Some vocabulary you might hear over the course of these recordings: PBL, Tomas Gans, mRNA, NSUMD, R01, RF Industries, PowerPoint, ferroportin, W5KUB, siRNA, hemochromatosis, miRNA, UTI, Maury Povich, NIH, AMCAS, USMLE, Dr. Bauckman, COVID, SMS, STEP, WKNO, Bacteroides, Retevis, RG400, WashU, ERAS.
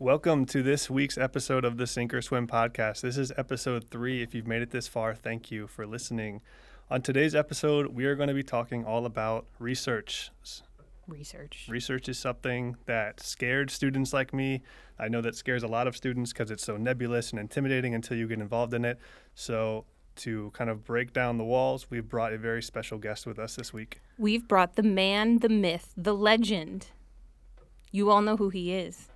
Welcome to this week's episode of the Sink or Swim podcast. This is episode 3. If you've made it this far, thank you for listening. On today's episode, we are going to be talking all about research. Research is something that scared students like me. I know that scares a lot of students because it's so nebulous and intimidating until you get involved in it. So to kind of break down the walls, we've brought a very special guest with us this week. We've brought the man, the myth, the legend. You all know who he is.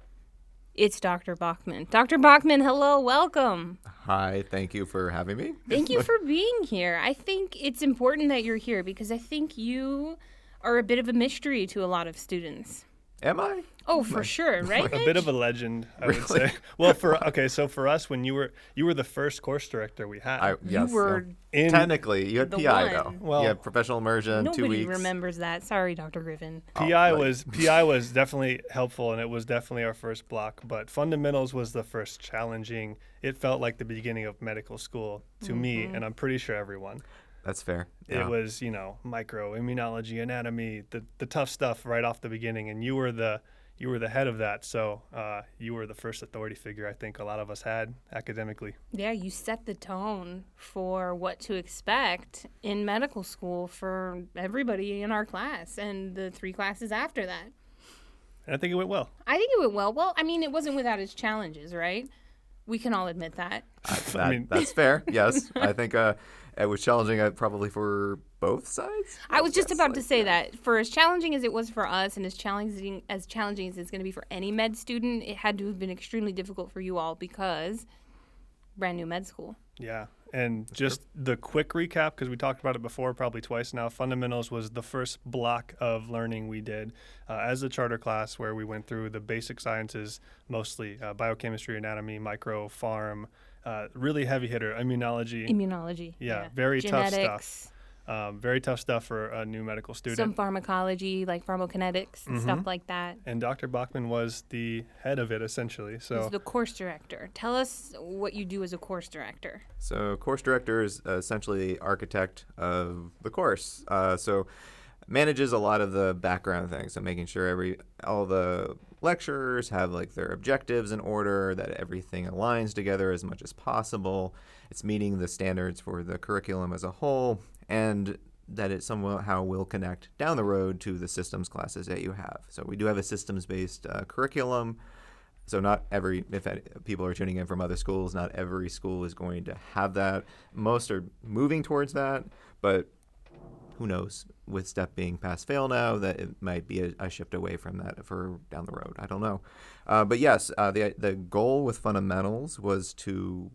It's Dr. Bauckman. Dr. Bauckman, hello, welcome. Hi, thank you for having me. Thank you for being here. I think it's important that you're here because I think you are a bit of a mystery to a lot of students. Am I? Oh, for sure, right? A bit of a legend, I would say. Well, so for us, when you were the first course director we had. Technically, you had PI though. Well, you had professional immersion, 2 weeks. Nobody remembers that. Sorry, Dr. Griffin. PI was definitely helpful, and it was definitely our first block. But fundamentals was the first challenging. It felt like the beginning of medical school to me, and I'm pretty sure everyone. That's fair. Yeah. It was, micro, immunology, anatomy, the tough stuff right off the beginning, and you were the head of that, so you were the first authority figure I think a lot of us had academically. Yeah, you set the tone for what to expect in medical school for everybody in our class and the 3 classes after that. And I think it went well. Well, it wasn't without its challenges, right? We can all admit that. That's fair, yes. I think... it was challenging probably for both sides. I was just about to say that. For as challenging as it was for us and as challenging as it's going to be for any med student, it had to have been extremely difficult for you all because brand new med school. Yeah. And just the quick recap, because we talked about it before probably twice now, fundamentals was the first block of learning we did as a charter class where we went through the basic sciences, mostly biochemistry, anatomy, micro, pharm, really heavy hitter, immunology. Yeah, yeah. Genetics. Tough stuff. Very tough stuff for a new medical student. Some pharmacology, like pharmacokinetics and stuff like that. And Dr. Bauckman was the head of it, essentially. So he's the course director. Tell us what you do as a course director. So course director is essentially the architect of the course. So manages a lot of the background things. So making sure all the lecturers have like their objectives in order, that everything aligns together as much as possible. It's meeting the standards for the curriculum as a whole, and that it somehow will connect down the road to the systems classes that you have. So we do have a systems-based curriculum. So if people are tuning in from other schools, not every school is going to have that. Most are moving towards that, but who knows, with STEP being pass-fail now, that it might be a shift away from that for down the road. I don't know. But yes, the goal with fundamentals was to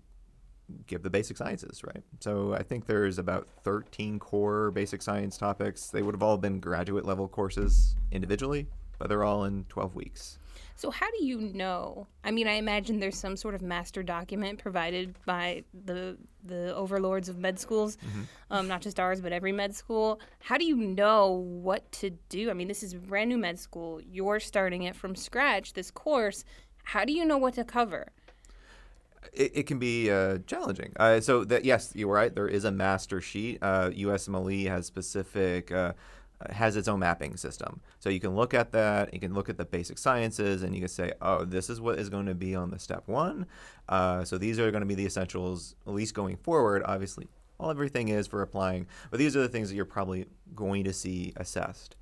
give the basic sciences, right? So I think there's about 13 core basic science topics. They would have all been graduate-level courses individually, but they're all in 12 weeks. So how do you know? I imagine there's some sort of master document provided by the overlords of med schools, not just ours, but every med school. How do you know what to do? This is brand new med school. You're starting it from scratch, this course. How do you know what to cover? It can be challenging. Yes, you were right. There is a master sheet. USMLE has specific... has its own mapping system. So you can look at that, you can look at the basic sciences, and you can say, oh, this is what is going to be on the step 1. So these are going to be the essentials, at least going forward. Obviously, everything is for applying, but these are the things that you're probably going to see assessed.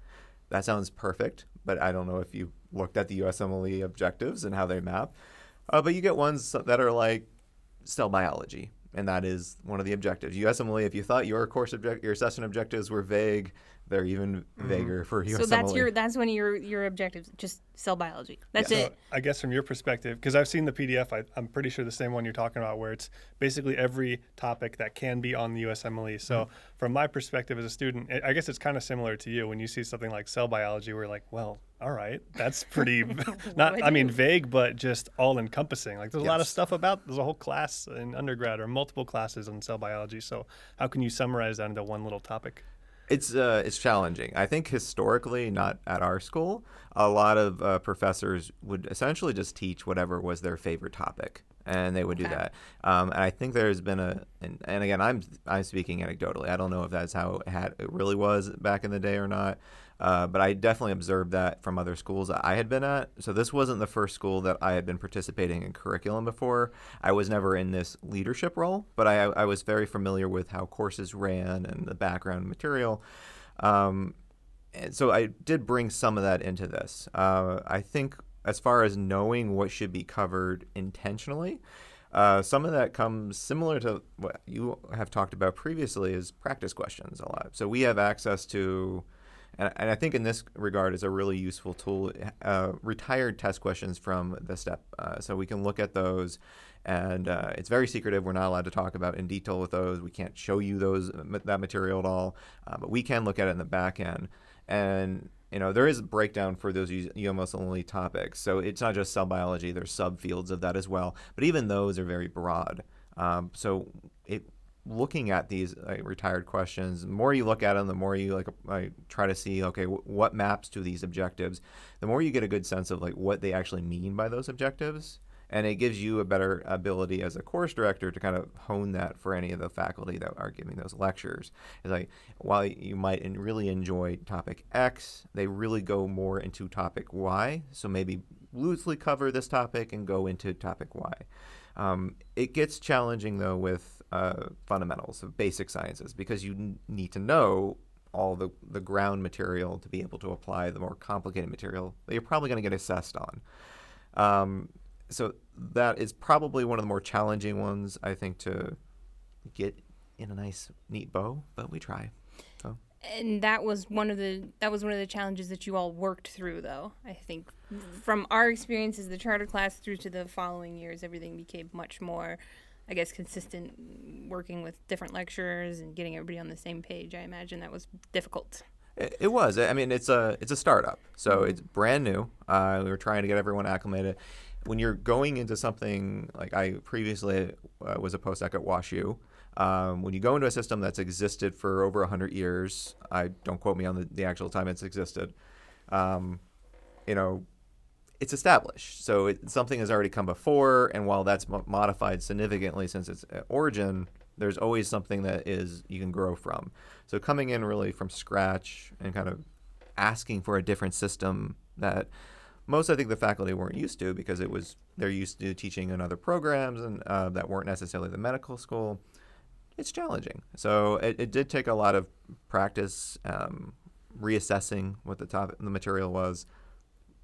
That sounds perfect, but I don't know if you looked at the USMLE objectives and how they map. But you get ones that are like cell biology, and that is one of the objectives. USMLE, if you thought your your assessment objectives were vague, they're even vaguer for USMLE. So that's one of your objectives, just cell biology. That's it. So I guess from your perspective, because I've seen the PDF, I'm pretty sure the same one you're talking about, where it's basically every topic that can be on the USMLE. So from my perspective as a student, I guess it's kind of similar to you. When you see something like cell biology, we're like, well, all right, that's pretty, vague, but just all-encompassing. Like there's a lot of stuff there's a whole class in undergrad or multiple classes on cell biology. So how can you summarize that into one little topic? It's challenging. I think historically, not at our school, a lot of professors would essentially just teach whatever was their favorite topic, and they would do that. And I think there's been and again, I'm speaking anecdotally. I don't know if that's how it really was back in the day or not. But I definitely observed that from other schools that I had been at. So this wasn't the first school that I had been participating in curriculum before. I was never in this leadership role, but I was very familiar with how courses ran and the background material. And so I did bring some of that into this. I think as far as knowing what should be covered intentionally, some of that comes similar to what you have talked about previously is practice questions a lot. So we have access to, and I think in this regard is a really useful tool, retired test questions from the STEP. So we can look at those, and it's very secretive. We're not allowed to talk about in detail with those. We can't show you those that material at all, but we can look at it in the back end. And you know, there is a breakdown for those USMLE topics. So it's not just cell biology, there's subfields of that as well. But even those are very broad. So looking at these retired questions, the more you look at them, the more you like try to see, okay, what maps to these objectives, the more you get a good sense of like what they actually mean by those objectives. And it gives you a better ability as a course director to kind of hone that for any of the faculty that are giving those lectures. It's like, while you might really enjoy topic X, they really go more into topic Y. So maybe loosely cover this topic and go into topic Y. It gets challenging, though, with fundamentals of basic sciences, because you need to know all the ground material to be able to apply the more complicated material that you're probably going to get assessed on. So that is probably one of the more challenging ones, I think, to get in a nice, neat bow, but we try. So. And that was one of the challenges that you all worked through, though, I think. Mm-hmm. From our experiences, the charter class through to the following years, everything became much more, I guess, consistent, working with different lecturers and getting everybody on the same page. I imagine that was difficult. It was. I mean, it's a startup, so it's brand new. We were trying to get everyone acclimated. When you're going into something, like I previously was a postdoc at WashU, when you go into a system that's existed for over 100 years, I don't quote me on the actual time it's existed, it's established. So something has already come before, and while that's modified significantly since its origin, there's always something that is you can grow from. So coming in really from scratch and kind of asking for a different system that most, I think, the faculty weren't used to, because it was they're used to teaching in other programs and that weren't necessarily the medical school. It's challenging. So it did take a lot of practice, reassessing what the material was.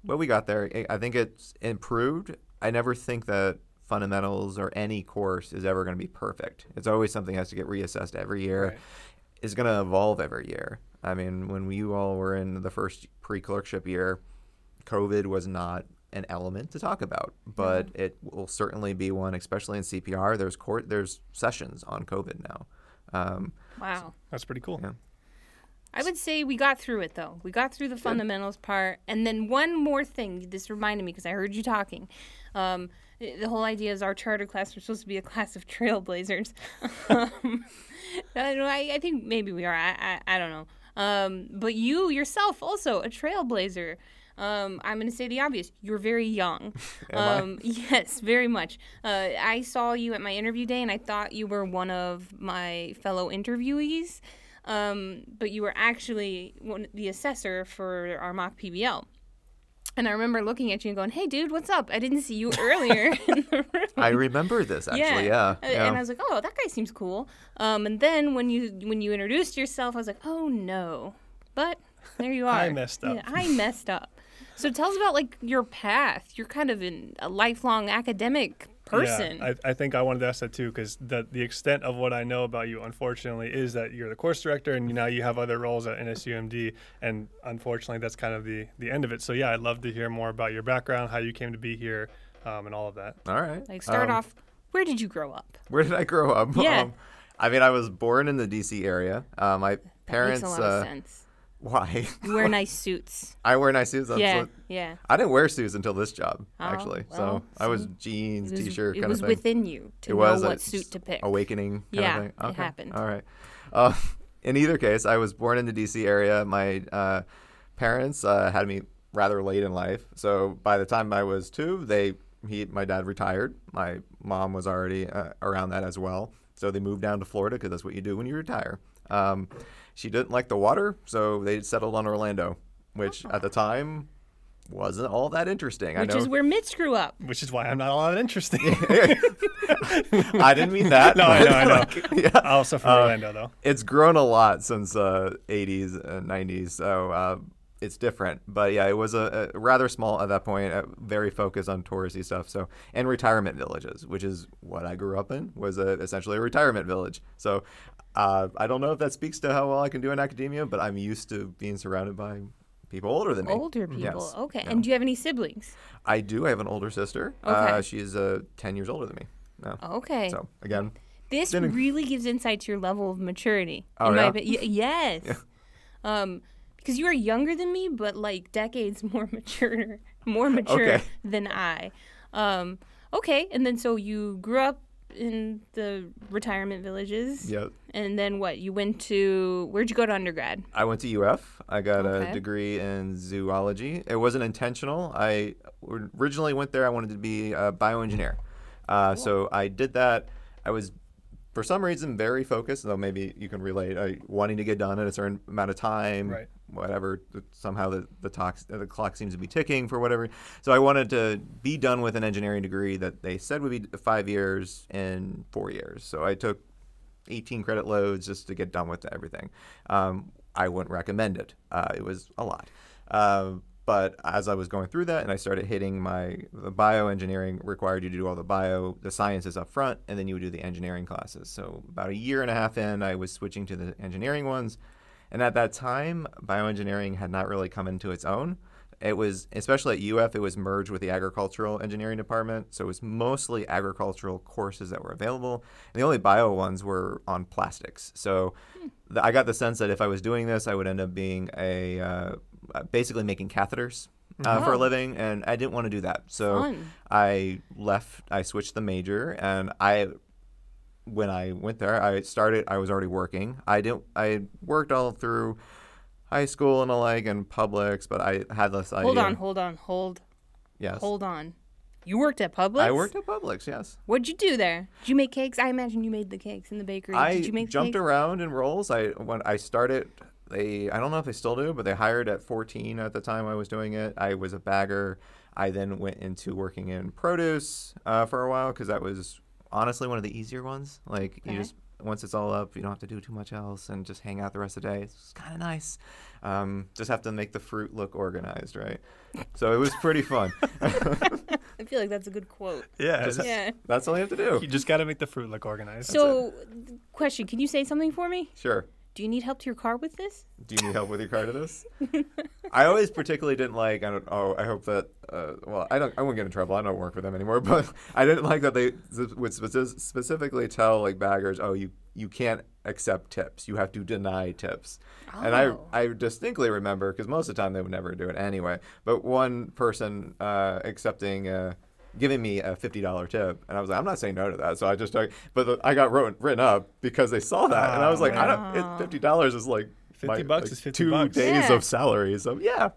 But we got there. I think it's improved. I never think that fundamentals or any course is ever going to be perfect. It's always something that has to get reassessed every year. Right. It's going to evolve every year. I mean, when we all were in the first pre-clerkship year, COVID was not an element to talk about, but it will certainly be one, especially in CPR. There's sessions on COVID now. Wow. So, that's pretty cool. Yeah. I would say we got through it, though. We got through the fundamentals part. And then one more thing, this reminded me because I heard you talking. The whole idea is our charter class, we're supposed to be a class of trailblazers. I think maybe we are. I don't know. But you yourself also a trailblazer. I'm going to say the obvious. You're very young. Yes, very much. I saw you at my interview day, and I thought you were one of my fellow interviewees, but you were actually the assessor for our mock PBL. And I remember looking at you and going, hey, dude, what's up? I didn't see you earlier in the room. I remember this, actually, yeah. And I was like, oh, that guy seems cool. And then when you introduced yourself, I was like, oh, no. But there you are. I messed up. So tell us about your path. You're kind of a lifelong academic person. Yeah, I think I wanted to ask that too, because the extent of what I know about you, unfortunately, is that you're the course director, and now you have other roles at NSUMD, and unfortunately that's kind of the end of it. So yeah, I'd love to hear more about your background, how you came to be here, and all of that. All right. Start off, where did you grow up? Where did I grow up? Yeah. I was born in the D.C. area. My parents. That makes a lot of sense. Why? You wear nice suits. I wear nice suits. Yeah. I didn't wear suits until this job, actually. Well, so I was jeans, t-shirt kind of thing. It was within you to know what suit to pick. Awakening kind of thing. Okay. It happened. All right. In either case, I was born in the D.C. area. My parents had me rather late in life. So by the time I was two, my dad retired. My mom was already around that as well. So they moved down to Florida because that's what you do when you retire. She didn't like the water, so they settled on Orlando, which at the time wasn't all that interesting. Which I know, is where Mitch grew up. Which is why I'm not all that interesting. I didn't mean that. No, I know. Like, yeah. Also from Orlando, though. It's grown a lot since '80s and '90s, so it's different. But yeah, it was a rather small at that point, very focused on touristy stuff. So, and retirement villages, which is what I grew up in, was essentially a retirement village. So I don't know if that speaks to how well I can do in academia, but I'm used to being surrounded by people older than me. Older people, yes. Okay. Yeah. And do you have any siblings? I do. I have an older sister. Okay. She's 10 years older than me. No. Okay. So, again. This really gives insight to your level of maturity. Oh, yeah? Yes. Yeah. Because you are younger than me, but, like, decades more mature okay. than I. Okay. And then so you grew up in the retirement villages. Yep. And then what? You went to, where'd you go to undergrad? I went to UF. I got a degree in zoology. It wasn't intentional. I originally went there. I wanted to be a bioengineer. Cool. So I did that. I was, for some reason, very focused, though maybe you can relate, wanting to get done in a certain amount of time, right. Whatever. Somehow the clock seems to be ticking for whatever. So I wanted to be done with an engineering degree that they said would be 5 years and 4 years. So I took 18 credit loads just to get done with everything. I wouldn't recommend it. It was a lot. But as I was going through that and I started hitting the bioengineering required you to do all the sciences up front, and then you would do the engineering classes. So about a year and a half in, I was switching to the engineering ones. And at that time, bioengineering had not really come into its own. It was, especially at UF, it was merged with the agricultural engineering department. So it was mostly agricultural courses that were available. And the only bio ones were on plastics. So I got the sense that if I was doing this, I would end up being basically making catheters for a living, and I didn't want to do that. So fun. I switched the major, and when I went there, I was already working. I worked all through high school and the like and Publix, but I had this idea. Hold on. Yes. Hold on. You worked at Publix? I worked at Publix, yes. What'd you do there? Did you make cakes? I imagine you made the cakes in the bakery. Did you make the cakes? I jumped around in roles. I don't know if they still do, but they hired at 14 at the time I was doing it. I was a bagger. I then went into working in produce for a while because that was honestly one of the easier ones. Like, okay. You just, once it's all up, you don't have to do too much else and just hang out the rest of the day. It's kind of nice. Just have to make the fruit look organized, right? So it was pretty fun. I feel like that's a good quote. Yeah. That's all you have to do. You just got to make the fruit look organized. So, question, can you say something for me? Sure. Do you need help to your car with this? I always particularly didn't like, I won't get in trouble. I don't work for them anymore. But I didn't like that they would specifically tell, like, baggers, you can't accept tips. You have to deny tips. Oh. And I distinctly remember, because most of the time they would never do it anyway, but one person accepting giving me a $50 tip, and I was like, I'm not saying no to that. So I just took, but I got written up because they saw that, and I was like, $50 is like $50 is 50 bucks. 2 days of salary. So yeah,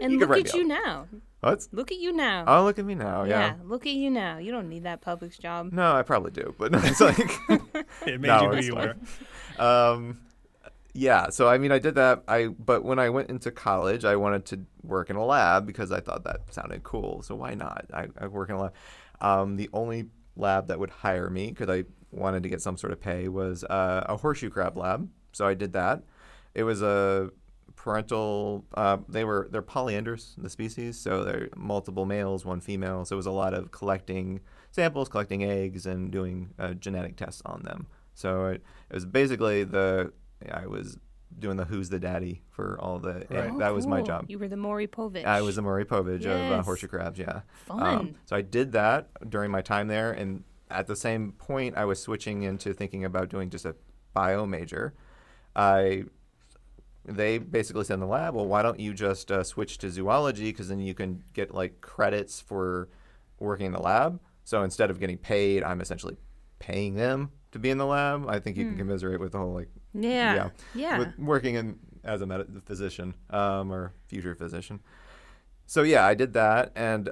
look at you now. What? Look at you now. Oh, look at me now. Yeah, look at you now. You don't need that Publix job. No, I probably do, but it's like it made you who you were. Yeah, so I mean, I did that. But when I went into college, I wanted to work in a lab because I thought that sounded cool. So why not? I work in a lab. The only lab that would hire me, because I wanted to get some sort of pay, was a horseshoe crab lab. So I did that. It was a parental. They're polyandrous, the species. So they're multiple males, one female. So it was a lot of collecting samples, collecting eggs, and doing genetic tests on them. So it was basically I was doing the Who's the Daddy for all the – right. That was cool. My job. You were the Maury Povich. I was the Maury Povich of horseshoe crabs, yeah. Fun. So I did that during my time there, and at the same point I was switching into thinking about doing just a bio major. They basically said in the lab, well, why don't you just switch to zoology, because then you can get, like, credits for working in the lab. So instead of getting paid, I'm essentially paying them to be in the lab. I think you can commiserate with the whole, like – Yeah. With working as a physician or future physician. So, yeah, I did that. And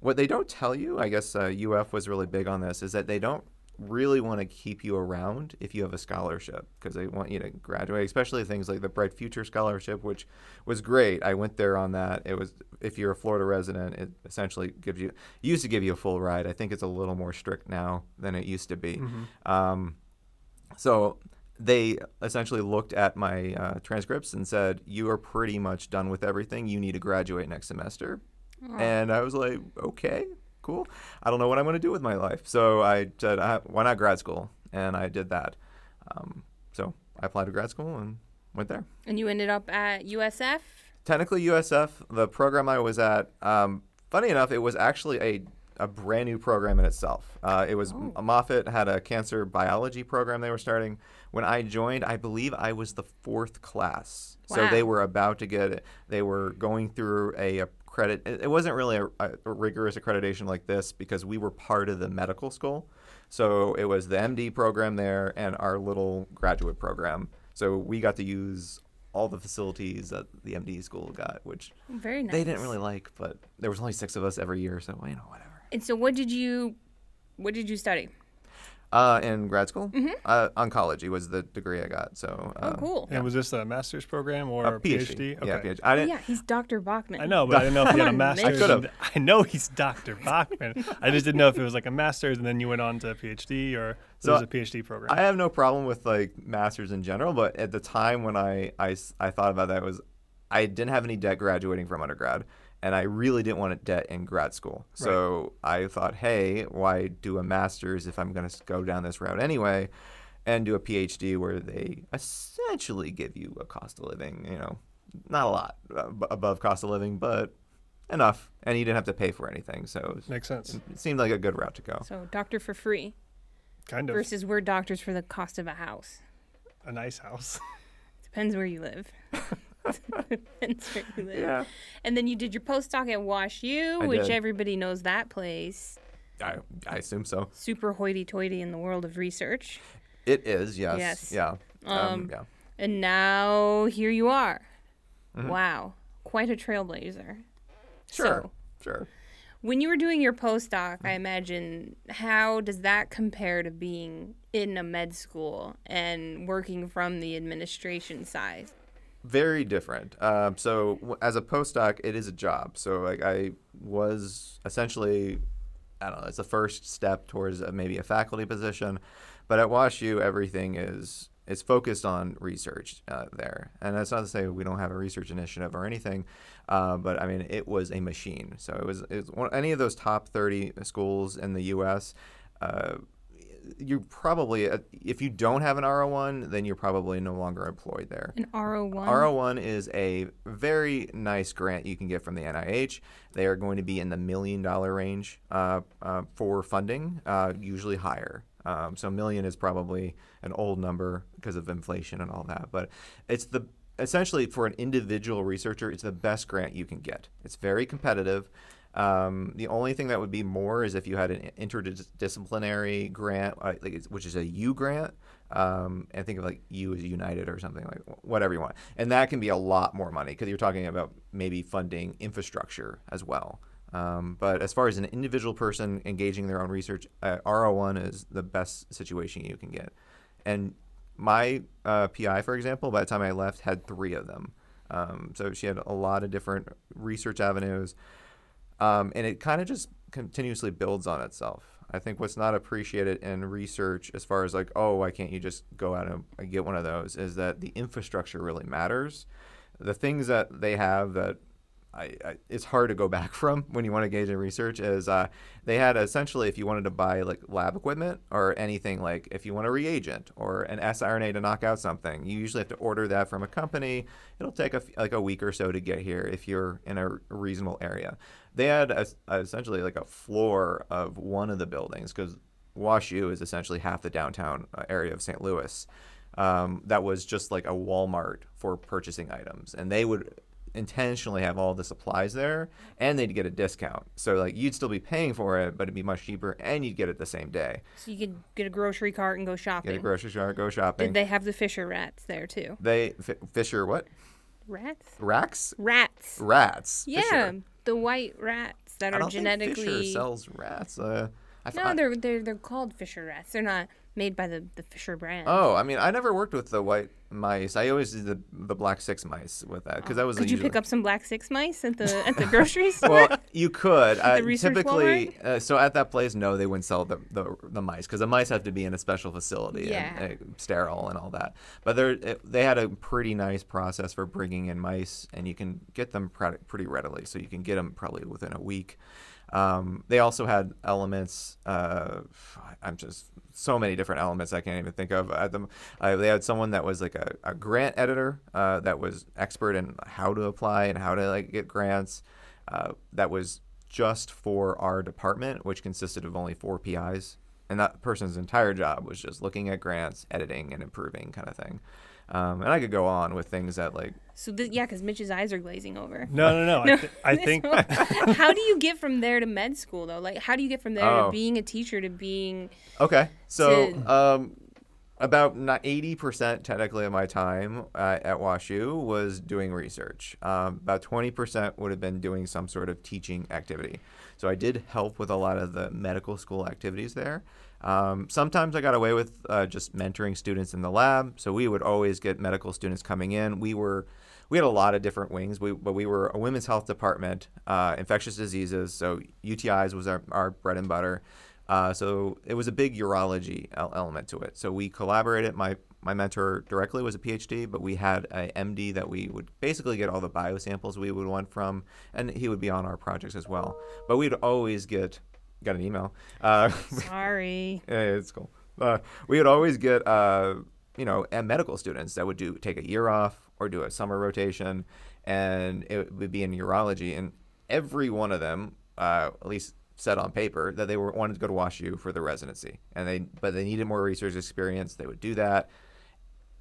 what they don't tell you, I guess UF was really big on this, is that they don't really want to keep you around if you have a scholarship, because they want you to graduate, especially things like the Bright Future Scholarship, which was great. I went there on that. It was, if you're a Florida resident, it essentially gives you, used to give you a full ride. I think it's a little more strict now than it used to be. Mm-hmm. So they essentially looked at my transcripts and said, you are pretty much done with everything. You need to graduate next semester. Yeah. And I was like, okay, cool. I don't know what I'm going to do with my life. So I said, why not grad school? And I did that. So I applied to grad school and went there. And you ended up at USF? Technically USF. The program I was at, funny enough, it was actually a brand new program in itself. It was Moffitt had a cancer biology program they were starting. When I joined, I believe I was the fourth class. Wow. So they were about to get it. They were going through a credit. It wasn't really a rigorous accreditation like this because we were part of the medical school. So it was the MD program there and our little graduate program. So we got to use all the facilities that the MD school got, which very nice. They didn't really like, but there was only six of us every year. So, you know, whatever. And so what did you study? In grad school? Mm-hmm. Oncology was the degree I got. So, cool. And was this a master's program or a PhD? Okay. Yeah, PhD. Yeah, he's Dr. Bauckman. I know, but I didn't know if he had a master's. I know he's Dr. Bauckman. I just didn't know if it was like a master's and then you went on to a PhD or so it was a PhD program. I have no problem with like master's in general, but at the time when I thought about that was I didn't have any debt graduating from undergrad. And I really didn't want a debt in grad school. So right. I thought, hey, why do a master's if I'm going to go down this route anyway and do a PhD where they essentially give you a cost of living, you know, not a lot above cost of living, but enough. And you didn't have to pay for anything. So makes sense. It seemed like a good route to go. So doctor for free. Kind of. Versus we're doctors for the cost of a house. A nice house. Depends where you live. Yeah. And then you did your postdoc at WashU, which everybody knows that place. I assume so. Super hoity-toity in the world of research. It is, yes. Yeah. Yeah. And now here you are. Mm-hmm. Wow. Quite a trailblazer. Sure. When you were doing your postdoc, I imagine, how does that compare to being in a med school and working from the administration side? Very different. So as a postdoc, it is a job. So like I was essentially, I don't know, it's the first step towards maybe a faculty position. But at WashU, everything is focused on research there. And that's not to say we don't have a research initiative or anything, but I mean, it was a machine. So it was any of those top 30 schools in the U.S., you probably, if you don't have an R01, then you're probably no longer employed there. An R01? R01 is a very nice grant you can get from the NIH. They are going to be in the $1 million range for funding, usually higher. So $1 million is probably an old number because of inflation and all that. But it's essentially for an individual researcher, it's the best grant you can get. It's very competitive. The only thing that would be more is if you had an interdisciplinary grant, which is a U grant. And think of like U as United or something, like whatever you want. And that can be a lot more money because you're talking about maybe funding infrastructure as well. But as far as an individual person engaging their own research, R01 is the best situation you can get. And my PI, for example, by the time I left, had three of them. So she had a lot of different research avenues. And it kind of just continuously builds on itself. I think what's not appreciated in research as far as like, oh, why can't you just go out and get one of those, is that the infrastructure really matters. The things that they have that it's hard to go back from when you want to engage in research is they had essentially, if you wanted to buy like lab equipment or anything, like if you want a reagent or an siRNA to knock out something, you usually have to order that from a company. It'll take a week or so to get here if you're in a reasonable area. They had essentially like a floor of one of the buildings because WashU is essentially half the downtown area of St. Louis. That was just like a Walmart for purchasing items, and they would intentionally have all the supplies there, and they'd get a discount. So like you'd still be paying for it, but it'd be much cheaper, and you'd get it the same day. So you could get a grocery cart and go shopping. Did they have the Fisher rats there too? They Fisher what? Rats. Racks. Rats. Rats. Yeah, Fisher. The white rats that are genetically. I don't think Fisher sells rats. No, they're called Fisher rats. They're not made by the Fisher brand. Oh, I mean, I never worked with the white mice. I always did the black 6 mice with that because that was. Could you pick up some black 6 mice at the grocery store? Well, you could. Typically, so at that place, no, they wouldn't sell the mice because the mice have to be in a special facility and sterile and all that. But they had a pretty nice process for bringing in mice, and you can get them pretty readily. So you can get them probably within a week. They also had elements. I'm just so many different elements I can't even think of. They had someone that was like a grant editor that was expert in how to apply and how to like get grants. That was just for our department, which consisted of only 4 PIs, and that person's entire job was just looking at grants, editing, and improving kind of thing. And I could go on with things that like. So because Mitch's eyes are glazing over. No. I think. How do you get from there to med school though? Like, how do you get from there to being a teacher to being? Okay, so about 80% technically of my time at WashU was doing research. About 20% would have been doing some sort of teaching activity. So I did help with a lot of the medical school activities there. Sometimes I got away with just mentoring students in the lab. So we would always get medical students coming in. We had a lot of different wings, but we were a women's health department, infectious diseases. So UTIs was our bread and butter. So it was a big urology element to it. So we collaborated. My mentor directly was a PhD, but we had an MD that we would basically get all the biosamples we would want from, and he would be on our projects as well. But we'd always got an email. Sorry. It's cool. We would always get, medical students that would take a year off or do a summer rotation, and it would be in urology. And every one of them, at least said on paper, that they wanted to go to WashU for the residency, but they needed more research experience. They would do that,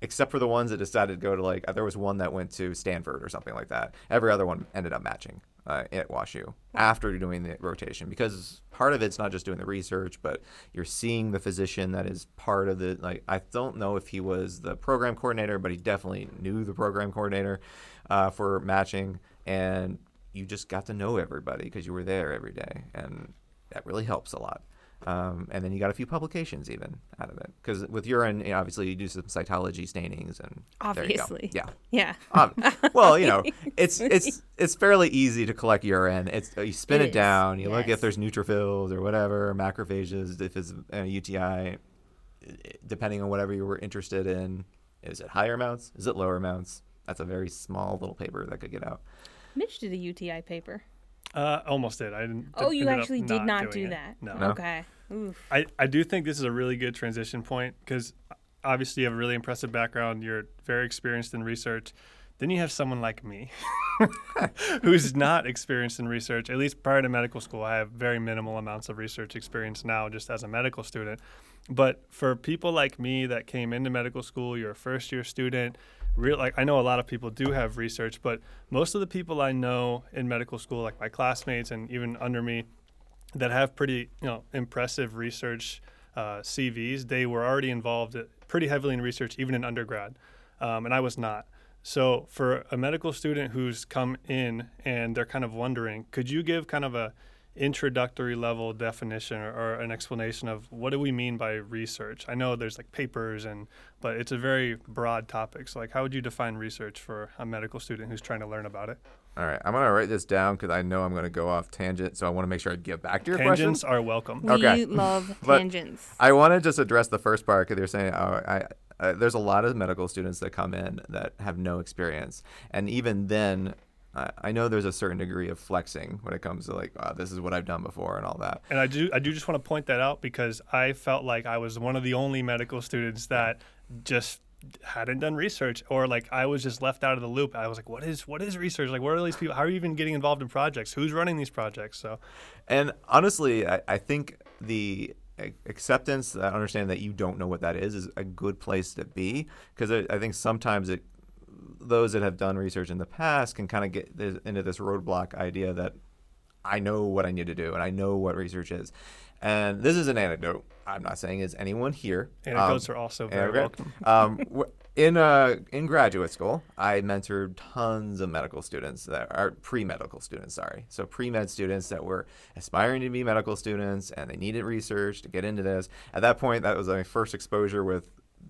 except for the ones that decided to go to there was one that went to Stanford or something like that. Every other one ended up matching at WashU after doing the rotation, because part of it's not just doing the research, but you're seeing the physician that is part of the, I don't know if he was the program coordinator, but he definitely knew the program coordinator for matching, and you just got to know everybody because you were there every day, and that really helps a lot. And then you got a few publications even out of it, because with urine, obviously you do some cytology stainings, and obviously, there you go. Yeah. Well, it's fairly easy to collect urine. You spin it down, you look if there's neutrophils or whatever, macrophages, if it's a UTI, depending on whatever you were interested in. Is it higher amounts? Is it lower amounts? That's a very small little paper that could get out. Mitch did a UTI paper. Almost did. I didn't. Oh, you actually did not do that. No. Okay. Oof. I do think this is a really good transition point, because obviously you have a really impressive background. You're very experienced in research. Then you have someone like me who's not experienced in research. At least prior to medical school, I have very minimal amounts of research experience now just as a medical student. But for people like me that came into medical school, you're a first-year student. I know a lot of people do have research, but most of the people I know in medical school, like my classmates and even under me, that have pretty impressive research CVs, they were already involved pretty heavily in research, even in undergrad, and I was not. So for a medical student who's come in and they're kind of wondering, could you give kind of a introductory level definition or an explanation of what do we mean by research? I know there's papers, but it's a very broad topic. So how would you define research for a medical student who's trying to learn about it? All right, I'm going to write this down because I know I'm going to go off tangent, so I want to make sure I give back to your questions. Tangents are welcome. We love tangents. I want to just address the first part because they're saying there's a lot of medical students that come in that have no experience, and even then, I know there's a certain degree of flexing when it comes to this is what I've done before and all that. And I do just want to point that out because I felt like I was one of the only medical students that just hadn't done research, or I was just left out of the loop. I was like, what is research? What are these people? How are you even getting involved in projects? Who's running these projects? So, and honestly, I think the acceptance, I understand that you don't know what that is a good place to be, because I think sometimes those that have done research in the past can kind of get into this roadblock idea that I know what I need to do and I know what research is. And this is an anecdote. I'm not saying it's anyone here. Anecdotes are also very welcome. In graduate school, I mentored tons of medical students that are pre-medical students, So pre-med students that were aspiring to be medical students and they needed research to get into this. At that point, that was my first exposure with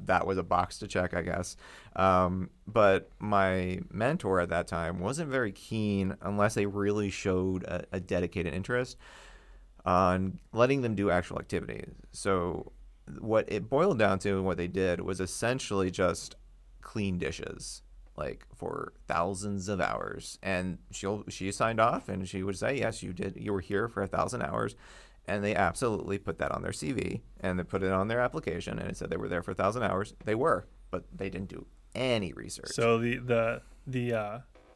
that was a box to check, I guess. But my mentor at that time wasn't very keen unless they really showed a dedicated interest on letting them do actual activities. So what it boiled down to and what they did was essentially just clean dishes, like for thousands of hours. And she signed off and she would say, yes, you did. You were here for 1,000 hours. And they absolutely put that on their CV and they put it on their application and it said they were there for 1,000 hours. They were, but they didn't do any research. So the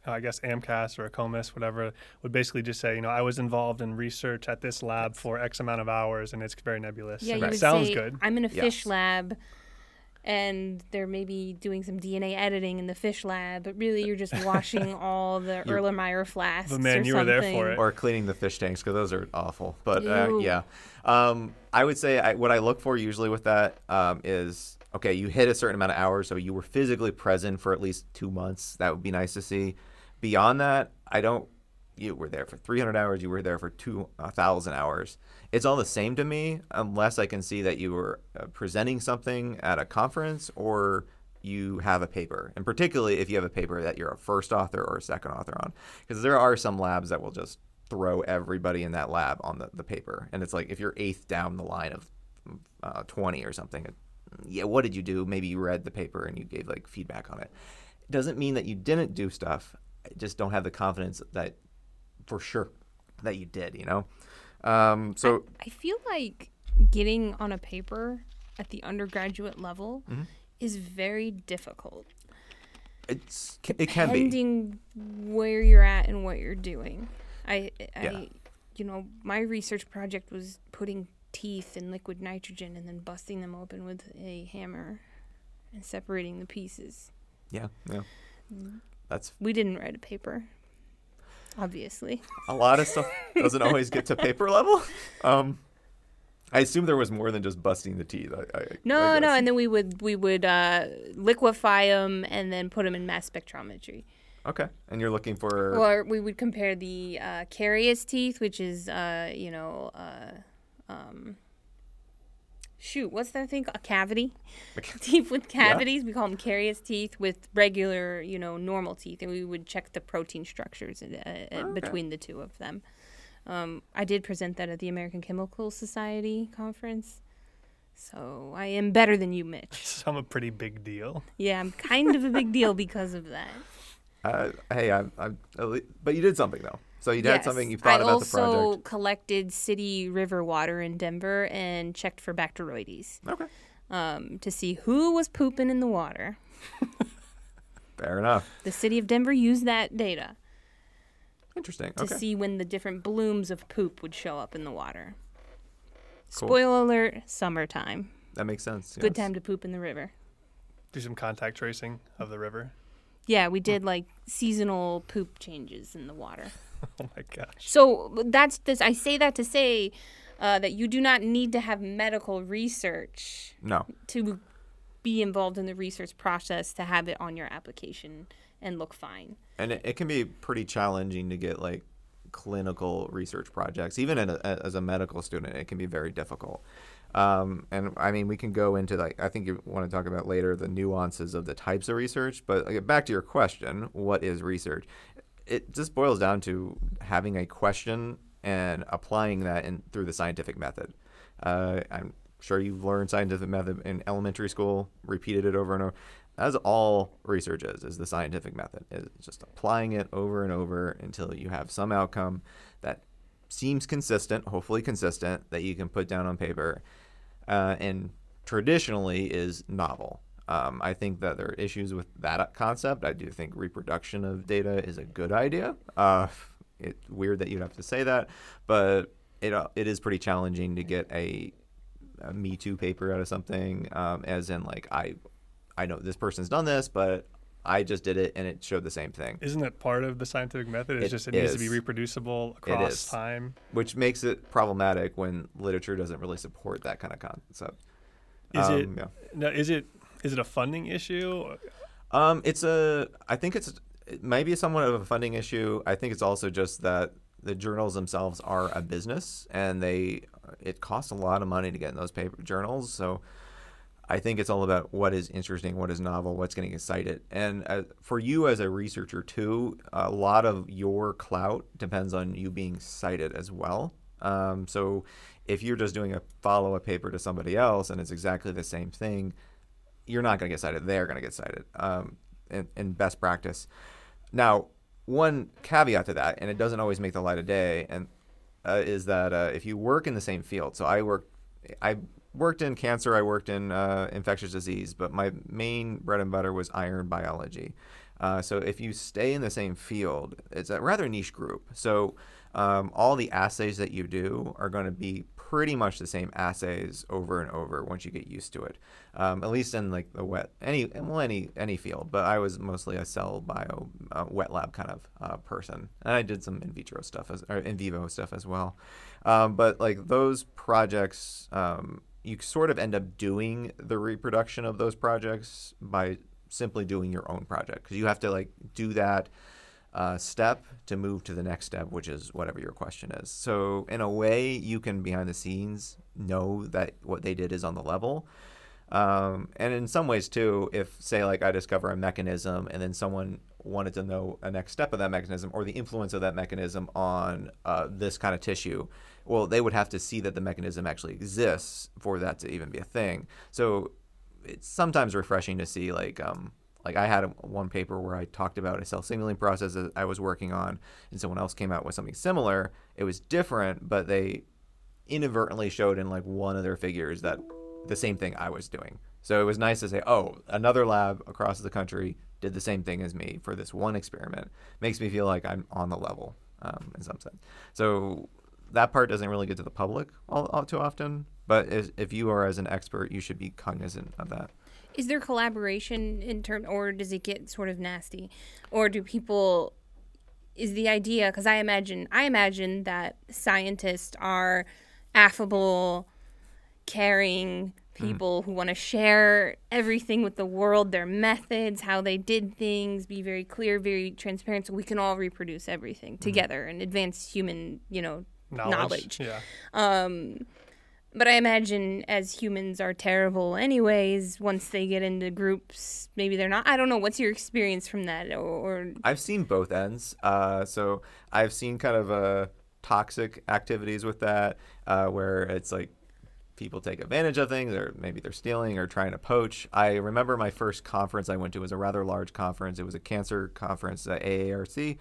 I guess AMCAS or ACOMIS, whatever, would basically just say, you know, I was involved in research at this lab for X amount of hours, and it's very nebulous. Yeah, you would sounds say, good. I'm in a fish lab, and they're maybe doing some DNA editing in the fish lab, but really you're just washing all the Erlenmeyer flasks or something. But man, you were there for it. Or cleaning the fish tanks, because those are awful. But yeah, I would say what I look for usually with that is, okay, you hit a certain amount of hours, so you were physically present for at least 2 months. That would be nice to see. Beyond that, you were there for 300 hours, you were there for 2,000 hours. It's all the same to me unless I can see that you were presenting something at a conference or you have a paper. And particularly if you have a paper that you're a first author or a second author on, because there are some labs that will just throw everybody in that lab on the paper. And it's like if you're eighth down the line of 20 or something, yeah, what did you do? Maybe you read the paper and you gave like feedback on it. It doesn't mean that you didn't do stuff. I just don't have the confidence that for sure that you did, you know? So I feel like getting on a paper at the undergraduate level is very difficult. It can be. Depending where you're at and what you're doing. You know, my research project was putting teeth in liquid nitrogen and then busting them open with a hammer and separating the pieces. Yeah. Mm-hmm. We didn't write a paper, obviously. A lot of stuff doesn't always get to paper level. I assume there was more than just busting the teeth. No, and then we would liquefy them and then put them in mass spectrometry. Okay, and you're looking for... Or we would compare the carious teeth, which is, what's that thing? A cavity. Teeth with cavities. Yeah. We call them carious teeth with regular, normal teeth. And we would check the protein structures between the two of them. I did present that at the American Chemical Society conference. So I am better than you, Mitch. So I'm a pretty big deal. Yeah, I'm kind of a big deal because of that. But you did something, though. So you had something you thought about the project. I also collected city river water in Denver and checked for bacteroides. Okay. To see who was pooping in the water. Fair enough. The city of Denver used that data. Interesting. To see when the different blooms of poop would show up in the water. Cool. Spoiler alert, summertime. That makes sense. Good time to poop in the river. Do some contact tracing of the river. Yeah, we did like seasonal poop changes in the water. Oh my gosh. So that's this. I say that to say that you do not need to have medical research to be involved in the research process to have it on your application and look fine. And it can be pretty challenging to get like clinical research projects. Even as a medical student, it can be very difficult. And I mean, we can go into I think you want to talk about later the nuances of the types of research. But back to your question, what is research? It just boils down to having a question and applying that through the scientific method. I'm sure you've learned scientific method in elementary school, repeated it over and over. That's all research is the scientific method. It's just applying it over and over until you have some outcome that seems consistent, hopefully consistent, that you can put down on paper and traditionally is novel. I think that there are issues with that concept. I do think reproduction of data is a good idea. It's weird that you'd have to say that, but it is pretty challenging to get a Me Too paper out of something, as in like I know this person's done this, but I just did it and it showed the same thing. Isn't that part of the scientific method? It needs to be reproducible across time. Which makes it problematic when literature doesn't really support that kind of concept. Is it Is it a funding issue? I think it's maybe somewhat of a funding issue. I think it's also just that the journals themselves are a business, and it costs a lot of money to get in those paper journals. So I think it's all about what is interesting, what is novel, what's getting excited. And for you as a researcher too, a lot of your clout depends on you being cited as well. So if you're just doing a follow-up paper to somebody else and it's exactly the same thing, you're not going to get cited. They're going to get cited in best practice. Now, one caveat to that, and it doesn't always make the light of day, and is that if you work in the same field, so I worked in cancer, I worked in infectious disease, but my main bread and butter was iron biology. So if you stay in the same field, it's a rather niche group. So all the assays that you do are going to be pretty much the same assays over and over once you get used to it, at least in like the any field. But I was mostly a cell bio wet lab kind of person, and I did some in vivo stuff as well. But like those projects, you sort of end up doing the reproduction of those projects by simply doing your own project, because you have to like do that step to move to the next step, which is whatever your question is. So in a way, you can behind the scenes know that what they did is on the level. And in some ways too, if say like I discover a mechanism and then someone wanted to know a next step of that mechanism or the influence of that mechanism on this kind of tissue, well, they would have to see that the mechanism actually exists for that to even be a thing. So it's sometimes refreshing to see like I had one paper where I talked about a cell signaling process that I was working on, and someone else came out with something similar. It was different, but they inadvertently showed in like one of their figures that the same thing I was doing. So it was nice to say, oh, another lab across the country did the same thing as me for this one experiment. Makes me feel like I'm on the level in some sense. So that part doesn't really get to the public all too often, but if you are as an expert, you should be cognizant of that. Is there collaboration in terms, or does it get sort of nasty? Or do people, is the idea, because I imagine that scientists are affable, caring people who want to share everything with the world, their methods, how they did things, be very clear, very transparent, so we can all reproduce everything together and advance human, knowledge. Yeah. But I imagine as humans are terrible anyways, once they get into groups, maybe they're not. I don't know. What's your experience from that? Or I've seen both ends. So I've seen kind of toxic activities with that where it's like people take advantage of things, or maybe they're stealing or trying to poach. I remember my first conference I went to was a rather large conference. It was a cancer conference at AARC.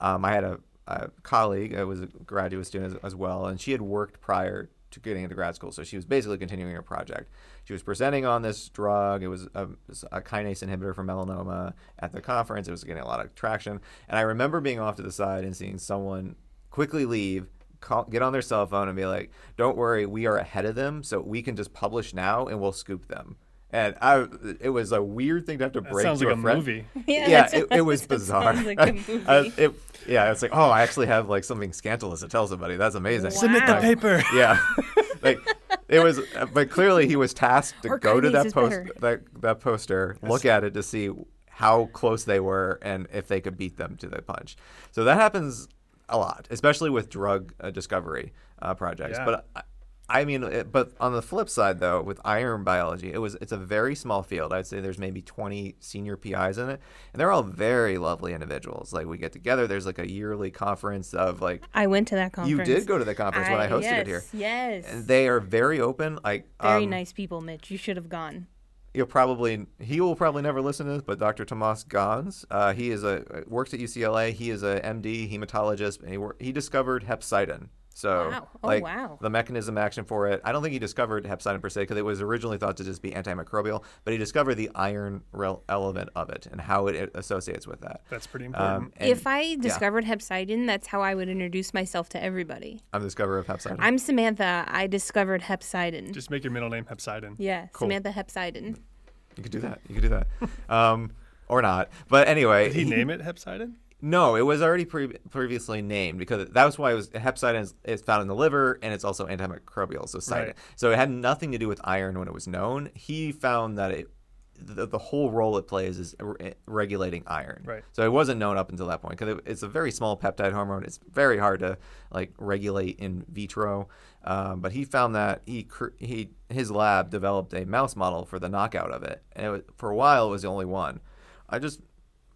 I had a colleague who was a graduate student as well, and she had worked prior to getting into grad school, so she was basically continuing her project. She was presenting on this drug. It was a kinase inhibitor for melanoma at the conference. It was getting a lot of traction, and I remember being off to the side and seeing someone quickly leave, get on their cell phone and be like, don't worry, we are ahead of them, so we can just publish now and we'll scoop them. And it was a weird thing to have to break to like a friend. Sounds like a movie. It was bizarre. Sounds like a movie. It's like, oh, I actually have like something scandalous to tell somebody. That's amazing. Wow. Submit the paper. Yeah, like it was. But clearly, he was tasked to go to that poster, look at it to see how close they were and if they could beat them to the punch. So that happens a lot, especially with drug discovery projects. Yeah. But but on the flip side, though, with iron biology, it's a very small field. I'd say there's maybe 20 senior PIs in it, and they're all very lovely individuals. Like, we get together. There's, like, a yearly conference of, like... I went to that conference. You did go to the conference when I hosted it here. Yes, and they are very open. Like, very nice people, Mitch. You should have gone. He will probably never listen to this, but Dr. Tomas Gans, he works at UCLA. He is a MD, hematologist, and he discovered hepcidin. So, wow. The mechanism action for it, I don't think he discovered hepcidin per se, because it was originally thought to just be antimicrobial, but he discovered the iron element of it and how it associates with that. That's pretty important. If I discovered hepcidin, that's how I would introduce myself to everybody. I'm the discoverer of hepcidin. I'm Samantha. I discovered hepcidin. Just make your middle name hepcidin. Yeah, cool. Samantha Hepcidin. You could do that. Or not. But anyway. Did he name it hepcidin? No, it was already previously named, because that was why hepcidin is found in the liver, and it's also antimicrobial. So it had nothing to do with iron when it was known. He found that it the whole role it plays is regulating iron. Right. So it wasn't known up until that point because it's a very small peptide hormone. It's very hard to like regulate in vitro. But he found that his lab developed a mouse model for the knockout of it, and it was, for a while it was the only one. I just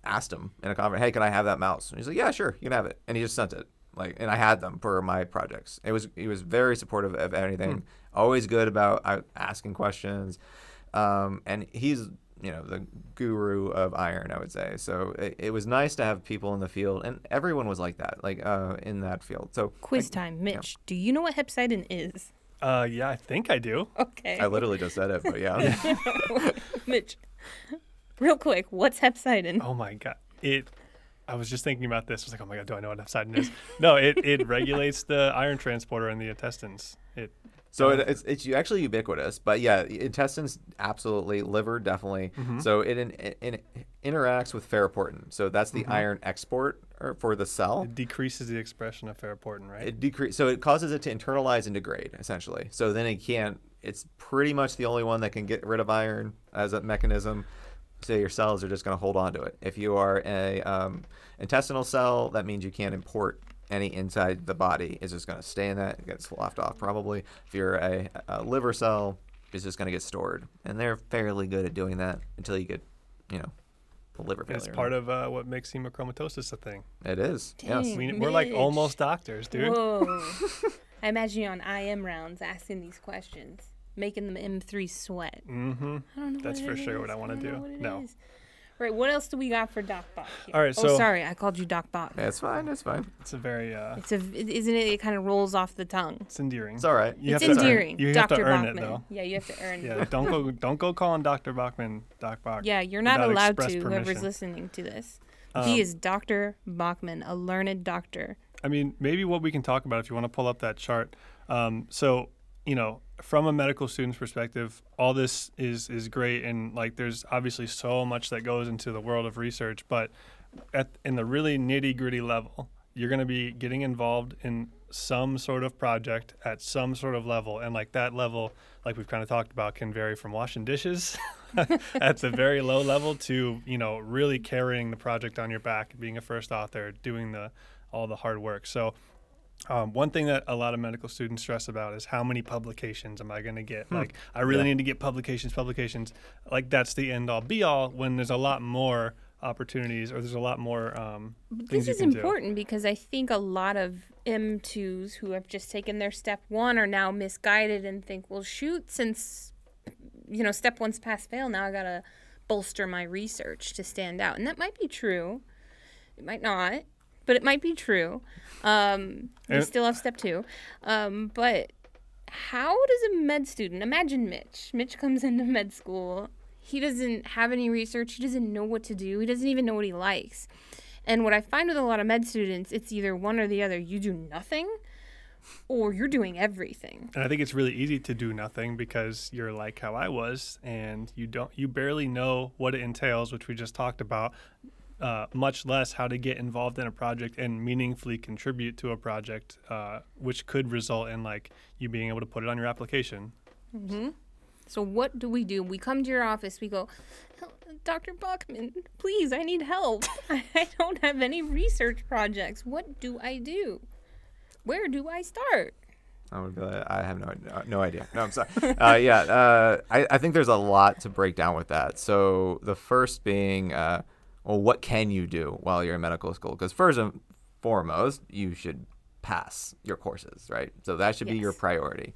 asked him in a conference, "Hey, can I have that mouse?" And he's like, "Yeah, sure, you can have it." And he just sent it. Like, and I had them for my projects. He was very supportive of anything. Always good about asking questions. And he's, you know, the guru of iron, I would say. So it was nice to have people in the field, and everyone was like that, like in that field. So quiz time, Mitch. Yeah. Do you know what hepcidin is? Yeah, I think I do. Okay. I literally just said it, but yeah. Mitch, real quick, what's hepcidin? Oh my God, I was just thinking about this. I was like, oh my God, do I know what hepcidin is? No, it regulates the iron transporter in the intestines. So it's actually ubiquitous, but yeah, intestines absolutely, liver definitely. Mm-hmm. So it interacts with ferroportin. So that's the iron export for the cell. It decreases the expression of ferroportin, right? So it causes it to internalize and degrade, essentially. So then it's pretty much the only one that can get rid of iron as a mechanism. So your cells are just going to hold on to it. If you are a intestinal cell, that means you can't import any inside the body. Is just going to stay in that. It gets sloughed off probably. If you're a liver cell, it's just going to get stored. And they're fairly good at doing that until you get, you know, the liver failure. It's part of what makes hemochromatosis a thing. It is. Dang, yes. We're like almost doctors, dude. Whoa. I imagine you on IM rounds asking these questions, making the M3 sweat. Mm-hmm. I don't know. That's for sure what I want to do. No. Right, what else do we got for Doc Bauck here? All right, so sorry, I called you Doc Bauck. That's fine, that's fine. It's a very... isn't it? It kind of rolls off the tongue. It's endearing. It's all right. You have to earn Bauckman. It, though. Yeah, you have to earn it. Don't go calling Dr. Bauckman Doc Bauck. Yeah, you're not allowed to, whoever's listening to this. He is Dr. Bauckman, a learned doctor. I mean, maybe what we can talk about, if you want to pull up that chart. So, you know, from a medical student's perspective, all this is great, and like there's obviously so much that goes into the world of research, but in the really nitty-gritty level, you're going to be getting involved in some sort of project at some sort of level, and like that level, like we've kind of talked about, can vary from washing dishes at the very low level to, you know, really carrying the project on your back, being a first author, doing all the hard work. So one thing that a lot of medical students stress about is how many publications am I going to get? Like, I really need to get publications. Like, that's the end all be all when there's a lot more opportunities, or there's a lot more things you can do. This is important because I think a lot of M2s who have just taken their step one are now misguided and think, well, shoot, since, you know, step one's pass fail, now I got to bolster my research to stand out. And that might be true. It might not. But it might be true. You still have step two. But how does a med student, imagine Mitch. Mitch comes into med school. He doesn't have any research. He doesn't know what to do. He doesn't even know what he likes. And what I find with a lot of med students, it's either one or the other. You do nothing, or you're doing everything. And I think it's really easy to do nothing because you're like how I was, and you barely know what it entails, which we just talked about. Much less how to get involved in a project and meaningfully contribute to a project, which could result in like you being able to put it on your application. Mm-hmm. So what do? We come to your office. We go, Dr. Bauckman, please, I need help. I don't have any research projects. What do I do? Where do I start? I would be like, I have no idea. No, I'm sorry. I think there's a lot to break down with that. So the first being... well, what can you do while you're in medical school? Because first and foremost, you should pass your courses, right? So that should be your priority.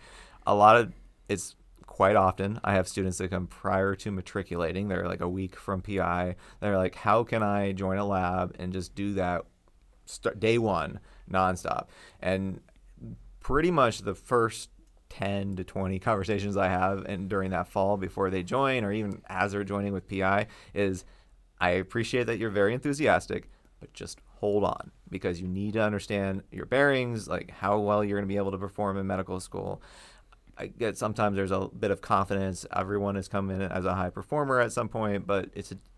It's quite often I have students that come prior to matriculating. They're like a week from PI. They're like, how can I join a lab and just do that day one nonstop? And pretty much the first 10 to 20 conversations I have and during that fall before they join or even as they're joining with PI is, I appreciate that you're very enthusiastic, but just hold on because you need to understand your bearings, like how well you're going to be able to perform in medical school. I get sometimes there's a bit of confidence. Everyone has come in as a high performer at some point, but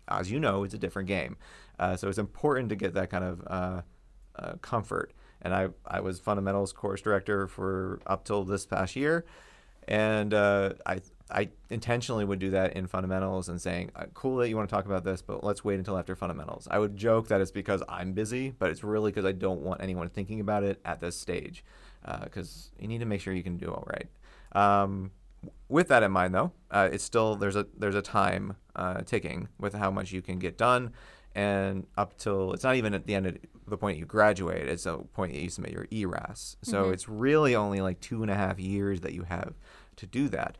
as you know, it's a different game. So it's important to get that kind of comfort. And I was fundamentals course director for up till this past year. And I I intentionally would do that in fundamentals and saying, cool that you want to talk about this, but let's wait until after fundamentals. I would joke that it's because I'm busy, but it's really because I don't want anyone thinking about it at this stage, because you need to make sure you can do all right. With that in mind, though, it's still there's a time ticking with how much you can get done, and up till it's not even at the end of the point you graduate; it's the point that you submit your ERAS. So it's really only like 2.5 years that you have to do that.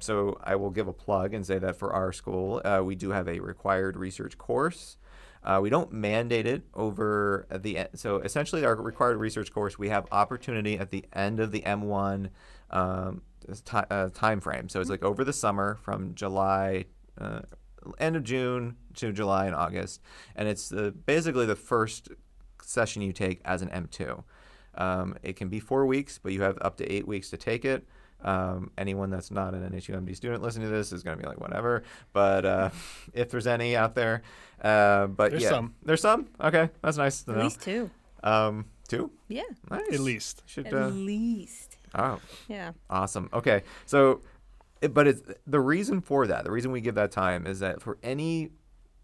So I will give a plug and say that for our school, we do have a required research course. We don't mandate it over at the end. So essentially our required research course, we have opportunity at the end of the M1 time frame. So it's like over the summer from July, end of June to July and August. And it's basically the first session you take as an M2. It can be 4 weeks, but you have up to 8 weeks to take it. Anyone that's not an NSUMD student listening to this is going to be like, whatever. But if there's any out there, but there's some. There's some? Okay, that's nice to know. At least two. Two? Yeah. Nice. At least. At least. Oh. Yeah. Awesome. Okay. So, but it's the reason for that. The reason we give that time is that for any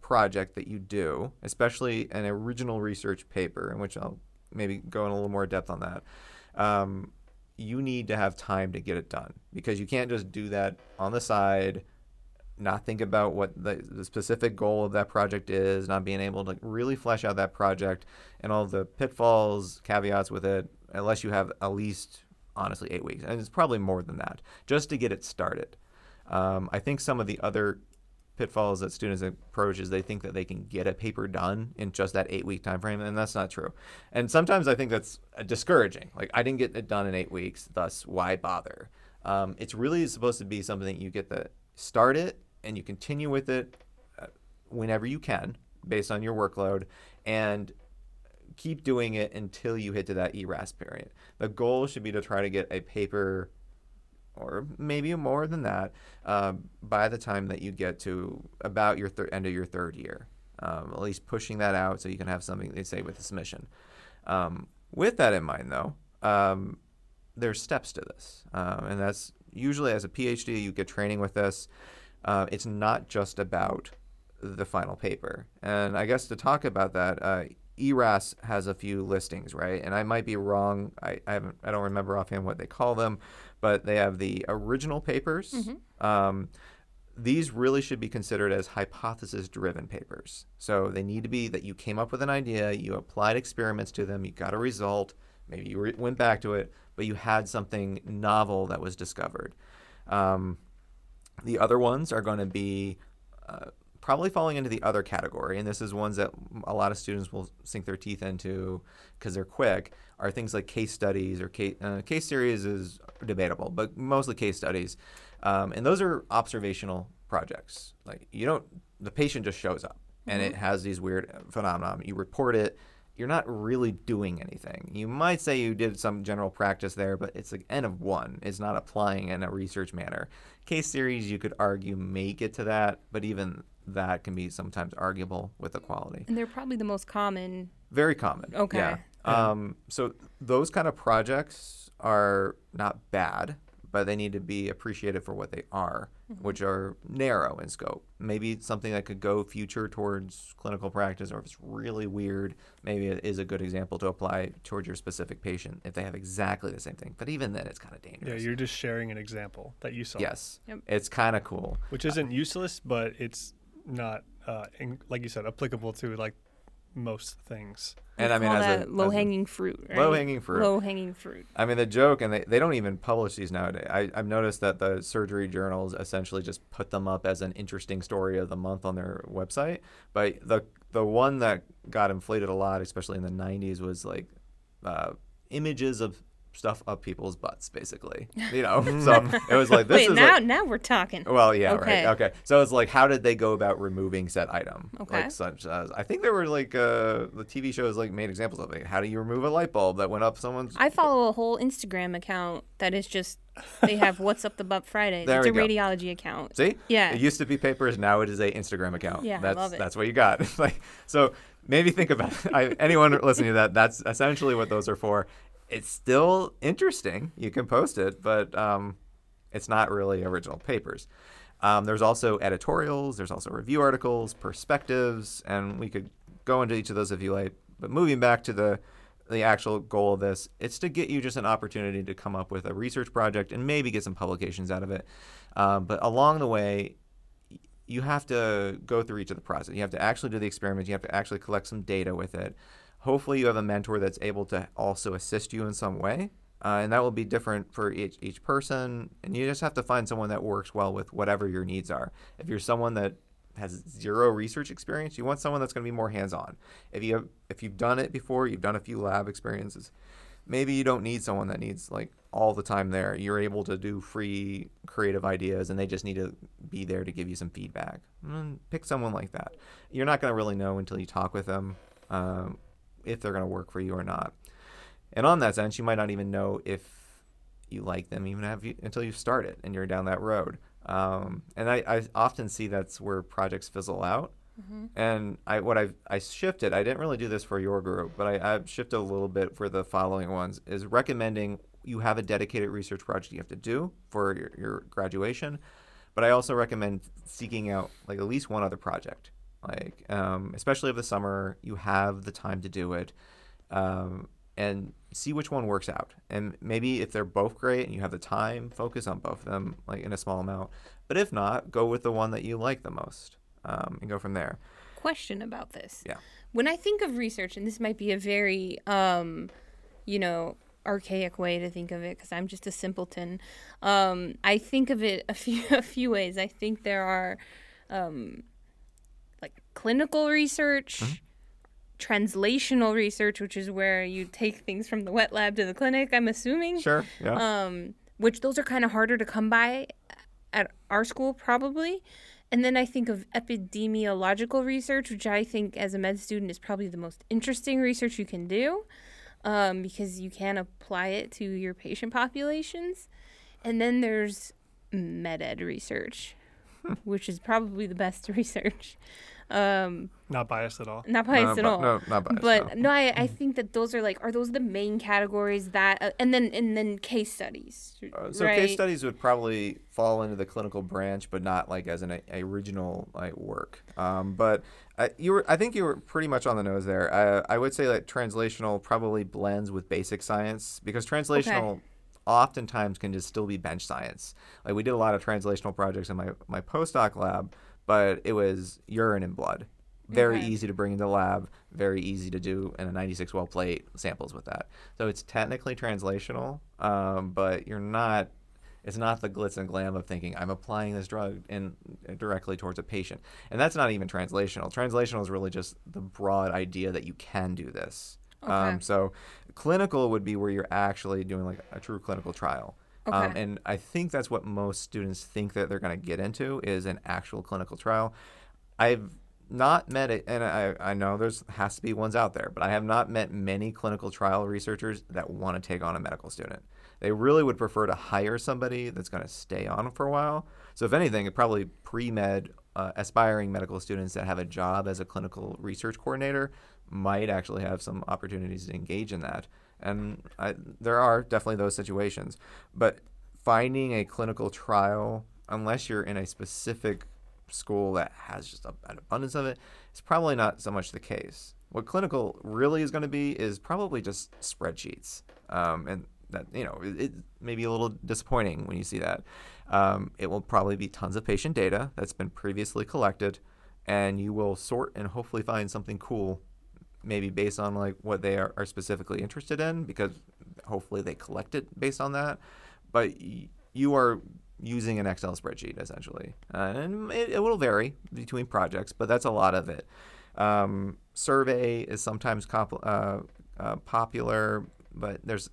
project that you do, especially an original research paper, in which I'll maybe go in a little more depth on that. You need to have time to get it done, because you can't just do that on the side, not think about what the specific goal of that project is, not being able to really flesh out that project and all the pitfalls, caveats with it, unless you have at least, honestly, 8 weeks. And it's probably more than that, just to get it started. I think some of the other pitfalls that students approach is they think that they can get a paper done in just that 8-week time frame, and that's not true. And sometimes I think that's discouraging. Like, I didn't get it done in 8 weeks, thus why bother? It's really supposed to be something that you get to start it and you continue with it whenever you can based on your workload, and keep doing it until you hit to that ERAS period. The goal should be to try to get a paper, or maybe more than that, by the time that you get to about your end of your third year, at least pushing that out so you can have something, they say, with the submission. With that in mind, though, there's steps to this, and that's usually as a PhD you get training with this. It's not just about the final paper, and I guess to talk about that, ERAS has a few listings, right? And I might be wrong. I don't remember offhand what they call them, but they have the original papers. These really should be considered as hypothesis-driven papers. So they need to be that you came up with an idea, you applied experiments to them, you got a result, maybe you went back to it, but you had something novel that was discovered. The other ones are going to be probably falling into the other category, and this is ones that a lot of students will sink their teeth into because they're quick, are things like case studies or case series is debatable, but mostly case studies. And those are observational projects. Like, the patient just shows up and it has these weird phenomena. You report it. You're not really doing anything. You might say you did some general practice there, but it's like N of one. It's not applying in a research manner. Case series, you could argue, make it to that, but even that can be sometimes arguable with the quality. And they're probably the most common. Very common. Okay. Yeah. So those kind of projects are not bad, but they need to be appreciated for what they are, which are narrow in scope. Maybe something that could go future towards clinical practice, or if it's really weird, maybe it is a good example to apply towards your specific patient if they have exactly the same thing. But even then, it's kind of dangerous. Yeah, you're just sharing an example that you saw. Yes. Yep. It's kind of cool. Which isn't useless, but it's not, like you said, applicable to like most things. And I mean, as low-hanging fruit, right? Low-hanging fruit. I mean, the joke, and they don't even publish these nowadays. I've noticed that the surgery journals essentially just put them up as an interesting story of the month on their website. But the one that got inflated a lot, especially in the 90s, was like images of stuff up people's butts, basically, so it was like this. Wait, is now we're talking. Well, yeah, okay. Right, okay, so it's like, how did they go about removing said item? Okay, like such as, I think there were like the TV shows like made examples of it. How do you remove a light bulb that went up someone's I follow a whole Instagram account that is just, they have What's Up the Butt Friday. It's a radiology account. See? Yeah. It used to be papers. Now it is an Instagram account. Yeah, I love it. That's what you got. It's like, so maybe think about it. Anyone listening to that, that's essentially what those are for. It's still interesting. You can post it, but It's not really original papers. There's also editorials. There's also review articles, perspectives, and we could go into each of those if you like. But moving back to the actual goal of this, it's to get you just an opportunity to come up with a research project and maybe get some publications out of it. But along the way, you have to go through each of the process. You have to actually do the experiment. You have to actually collect some data with it. Hopefully you have a mentor that's able to also assist you in some way. And that will be different for each person. And you just have to find someone that works well with whatever your needs are. If you're someone that has zero research experience, you want someone that's going to be more hands-on. If you've done it before, you've done a few lab experiences, maybe you don't need someone that needs like all the time there. You're able to do free creative ideas and they just need to be there to give you some feedback. Pick someone like that. You're not going to really know until you talk with them if they're going to work for you or not. And on that sense, you might not even know if you like them until you start it and you're down that road. And I often see that's where projects fizzle out. Mm-hmm. And I shifted. I didn't really do this for your group, but I shifted a little bit for the following ones, is recommending you have a dedicated research project you have to do for your graduation. But I also recommend seeking out like at least one other project, like especially over the summer, you have the time to do it. And see which one works out. And maybe if they're both great and you have the time, focus on both of them like in a small amount. But if not, go with the one that you like the most and go from there. Question about this. Yeah. When I think of research, and this might be a very, archaic way to think of it because I'm just a simpleton. I think of it a few ways. I think there are like clinical research, mm-hmm. translational research, which is where you take things from the wet lab to the clinic, I'm assuming. Sure, yeah. Which those are kind of harder to come by at our school probably. And then I think of epidemiological research, which I think as a med student is probably the most interesting research you can do because you can apply it to your patient populations. And then there's med ed research, which is probably the best research. Not biased at all. Not biased. But no, I think that those are those the main categories that, and then case studies. So, right? Case studies would probably fall into the clinical branch, but not like as an original like work. But I think you were pretty much on the nose there. I would say that translational probably blends with basic science because translational. Okay. Oftentimes can just still be bench science. Like we did a lot of translational projects in my postdoc lab, but it was urine and blood. Very easy to bring in the lab, very easy to do in a 96-well plate samples with that. So it's technically translational, but you're not, it's not the glitz and glam of thinking, I'm applying this drug directly towards a patient. And that's not even translational. Translational is really just the broad idea that you can do this. Okay. So clinical would be where you're actually doing like a true clinical trial. Okay. And I think that's what most students think that they're going to get into is an actual clinical trial. I've not met it, and I know there's has to be ones out there, but I have not met many clinical trial researchers that want to take on a medical student. They really would prefer to hire somebody that's going to stay on for a while. So if anything, it probably pre-med aspiring medical students that have a job as a clinical research coordinator might actually have some opportunities to engage in that. And there are definitely those situations. But finding a clinical trial, unless you're in a specific school that has just an abundance of it, is probably not so much the case. What clinical really is going to be is probably just spreadsheets. And that, it may be a little disappointing when you see that. It will probably be tons of patient data that's been previously collected, and you will sort and hopefully find something cool maybe based on like what they are specifically interested in, because hopefully they collect it based on that. But you are using an Excel spreadsheet essentially. And it will vary between projects, but that's a lot of it. Survey is sometimes popular, but there's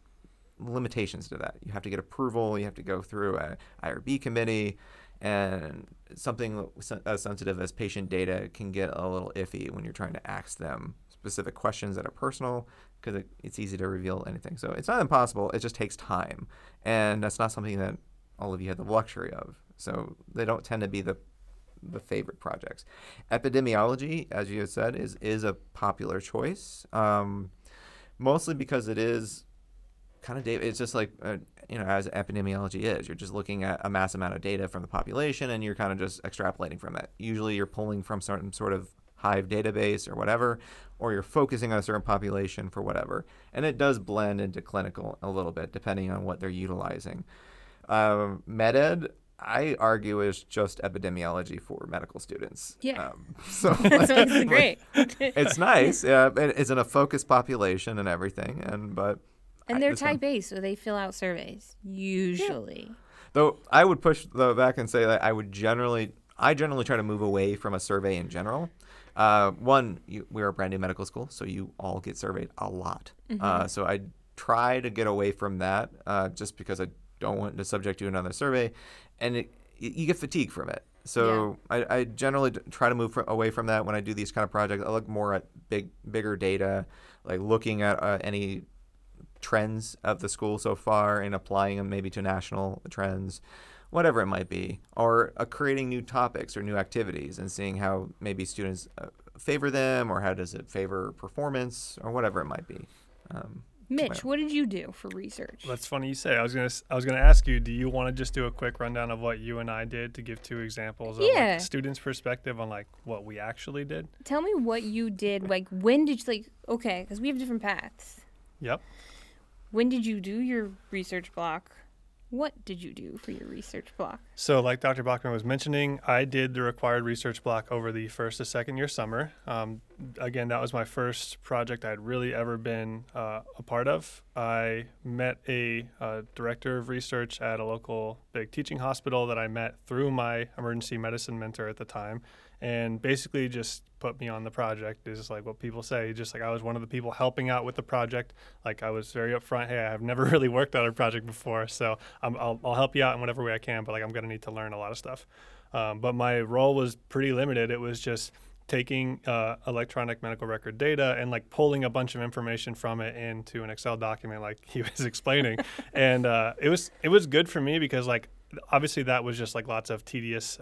limitations to that. You have to get approval, you have to go through an IRB committee, and something as sensitive as patient data can get a little iffy when you're trying to ask them specific questions that are personal, because it's easy to reveal anything. So it's not impossible, it just takes time. And that's not something that all of you have the luxury of. So they don't tend to be the favorite projects. Epidemiology, as you had said, is a popular choice, mostly because it is kind of data. It's just like, you know, as epidemiology is, you're just looking at a mass amount of data from the population and you're kind of just extrapolating from it. Usually you're pulling from some sort of Hive database or whatever, or you're focusing on a certain population for whatever. And it does blend into clinical a little bit, depending on what they're utilizing. MedEd, I argue, is just epidemiology for medical students. Yeah. So it's great. It's nice. Yeah, it's in a focused population and everything. And they're type A, so they fill out surveys, usually. Yeah. Though I would push back and say that I generally try to move away from a survey in general. We're a brand new medical school, so you all get surveyed a lot. Mm-hmm. So I try to get away from that just because I don't want to subject you to another survey. And you get fatigue from it. So yeah. I generally try to move away from that when I do these kind of projects. I look more at bigger data, like looking at any trends of the school so far and applying them maybe to national trends, whatever it might be, or creating new topics or new activities and seeing how maybe students favor them or how does it favor performance or whatever it might be. Mitch, what did you do for research? That's funny you say. I was gonna ask you, do you want to just do a quick rundown of what you and I did to give two examples of like, students' perspective on like what we actually did? Tell me what you did. Like when did you because we have different paths. Yep. When did you do your research block? What did you do for your research block? So like Dr. Bauckman was mentioning, I did the required research block over the first to second year summer. Again, that was my first project I'd really ever been a part of. I met a director of research at a local big teaching hospital that I met through my emergency medicine mentor at the time, and basically just put me on the project. Is like what people say, just like I was one of the people helping out with the project. Like I was very upfront, hey, I've never really worked on a project before, so I'll help you out in whatever way I can, but like I'm gonna need to learn a lot of stuff. But my role was pretty limited. It was just taking electronic medical record data and like pulling a bunch of information from it into an Excel document like he was explaining. And it was good for me because like obviously that was just like lots of tedious,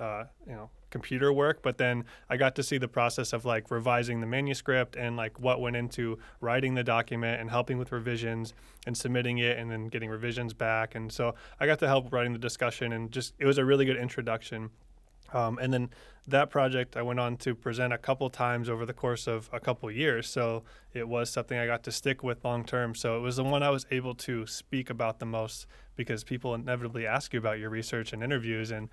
computer work, but then I got to see the process of like revising the manuscript and like what went into writing the document and helping with revisions and submitting it and then getting revisions back. And so I got to help writing the discussion, and just it was a really good introduction. And then that project I went on to present a couple times over the course of a couple years. So it was something I got to stick with long term. So it was the one I was able to speak about the most, because people inevitably ask you about your research in interviews, and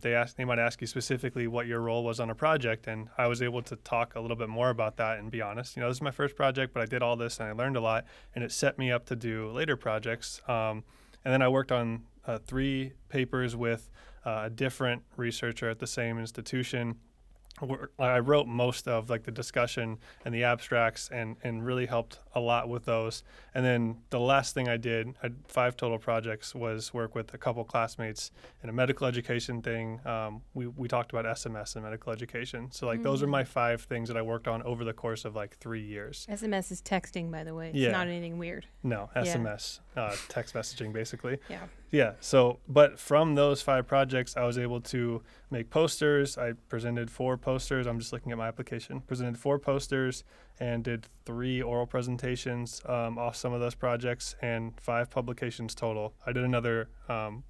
they might ask you specifically what your role was on a project. And I was able to talk a little bit more about that and be honest. You know, this is my first project, but I did all this and I learned a lot, and it set me up to do later projects. And then I worked on 3 papers with a different researcher at the same institution. I wrote most of like the discussion and the abstracts and really helped a lot with those. And then the last thing I had 5 total projects, was work with a couple classmates in a medical education thing. We talked about SMS and medical education. So like those are my 5 things that I worked on over the course of like 3 years. SMS is texting, by the way. It's not anything weird. No, SMS, text messaging basically. Yeah. So, but from those 5 projects, I was able to make posters. I presented 4 posters. I'm just looking at my application. Presented 4 posters and did 3 oral presentations off some of those projects, and 5 publications total. I did another,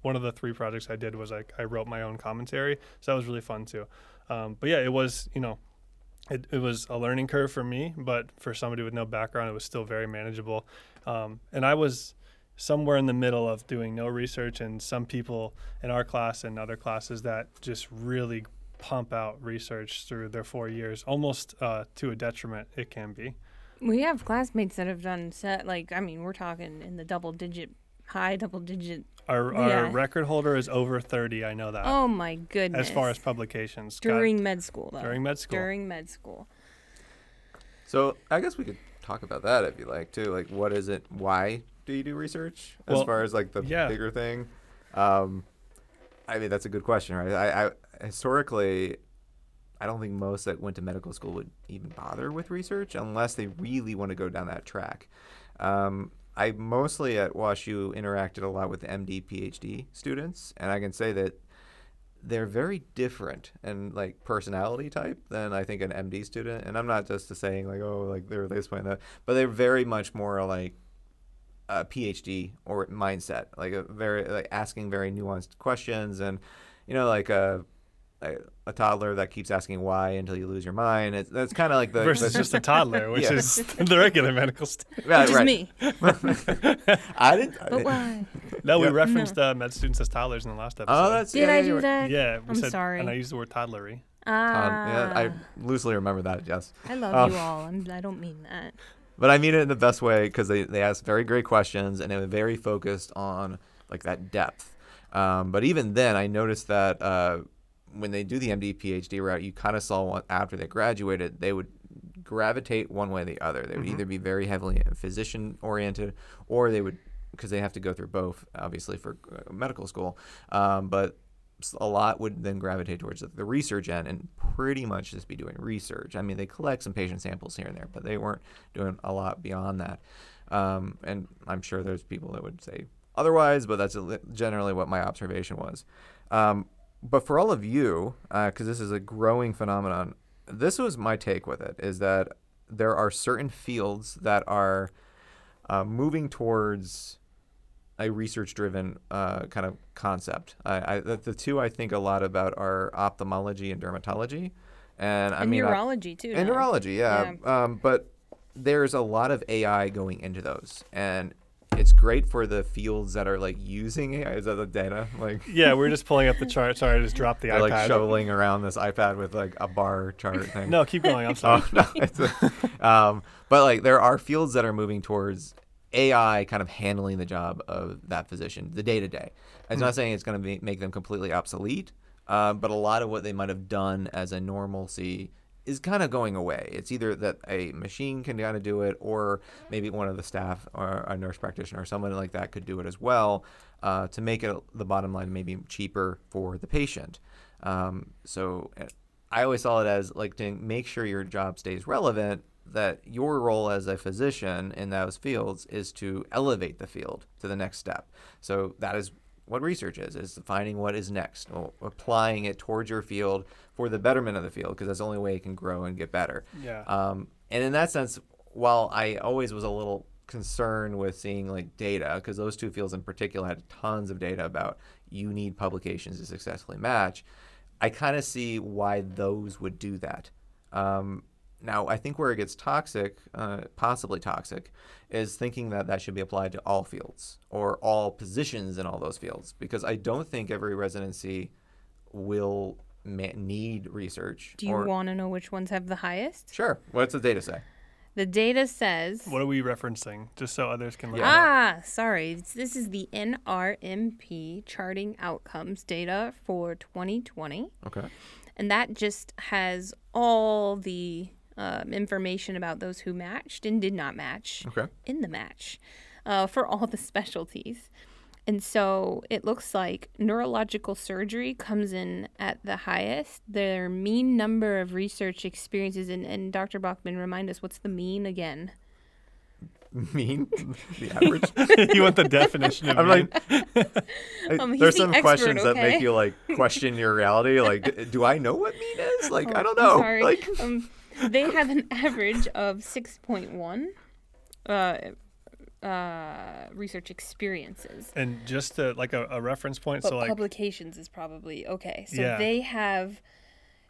one of the 3 projects I did was like I wrote my own commentary. So that was really fun too. But yeah, it was, it was a learning curve for me, but for somebody with no background, it was still very manageable. And I was somewhere in the middle of doing no research and some people in our class and other classes that just really pump out research through their 4 years, almost to a detriment, it can be. We have classmates that have done we're talking in the high double digit. Our record holder is over 30, I know that. Oh my goodness. As far as publications. Med school though. During med school. So I guess we could talk about that if you like too. Like what is it, why do you do research as far as like the bigger thing? I mean, that's a good question, right? I historically, I don't think most that went to medical school would even bother with research unless they really want to go down that track. I mostly at WashU interacted a lot with MD, PhD students, and I can say that they're very different in like personality type than I think an MD student. And I'm not just saying like, oh, like they're this way and that, but they're very much more like PhD or mindset, like a very like asking very nuanced questions, and you know, like a toddler that keeps asking why until you lose your mind. That's kind of like the versus just a toddler, which is the regular medical student. Right, which is me. But why? No, we referenced med students as toddlers in the last episode. Oh, that's did I do that? Yeah, we said, sorry. And I used the word toddlery. Yeah, I loosely remember that. Yes. I love you all. I don't mean that. But I mean it in the best way because they asked very great questions and they were very focused on like that depth. But even then, I noticed that when they do the MD PhD route, you kind of saw after they graduated, they would gravitate one way or the other. They would either be very heavily physician oriented, or they would, because they have to go through both, obviously, for medical school. But a lot would then gravitate towards the research end and pretty much just be doing research. I mean, they collect some patient samples here and there, but they weren't doing a lot beyond that. And I'm sure there's people that would say otherwise, but that's generally what my observation was. But for all of you, because this is a growing phenomenon, this was my take with it, is that there are certain fields that are moving towards a research-driven kind of concept. The two I think a lot about are ophthalmology and dermatology. And neurology, too. And neurology, yeah. But there's a lot of AI going into those. And it's great for the fields that are like using AI. Is that the data? Like yeah, we're just pulling up the chart. Sorry, I just dropped the iPad. Like shoveling around this iPad with like a bar chart thing. No, keep going. I'm sorry. But like there are fields that are moving towards AI kind of handling the job of that physician, the day to day. It's not saying it's going to make them completely obsolete, but a lot of what they might have done as a normalcy is kind of going away. It's either that a machine can kind of do it, or maybe one of the staff or a nurse practitioner or someone like that could do it as well, to make it the bottom line maybe cheaper for the patient. So I always saw it as like to make sure your job stays relevant, that your role as a physician in those fields is to elevate the field to the next step. So that is what research is finding what is next, applying it towards your field for the betterment of the field, because that's the only way it can grow and get better. Yeah. And in that sense, while I always was a little concerned with seeing like data, because those two fields in particular had tons of data about you need publications to successfully match, I kind of see why those would do that. Now, I think where it gets toxic, possibly toxic, is thinking that that should be applied to all fields or all positions in all those fields, because I don't think every residency will need research. Do you want to know which ones have the highest? Sure. What's the data say? The data says... What are we referencing? Just so others can look at it. Sorry. This is the NRMP charting outcomes data for 2020. Okay. And that just has all the... information about those who matched and did not match in the match for all the specialties. And so it looks like neurological surgery comes in at the highest. Their mean number of research experiences, and Dr. Bauckman, remind us, what's the mean again? Mean? The average? You want the definition of mean? There's some expert, questions that make you like question your reality. Like, do I know what mean is? Like, I don't know. I'm sorry. Like, they have an average of 6.1 research experiences. And just to, like a reference point, but so like publications is probably okay. So they have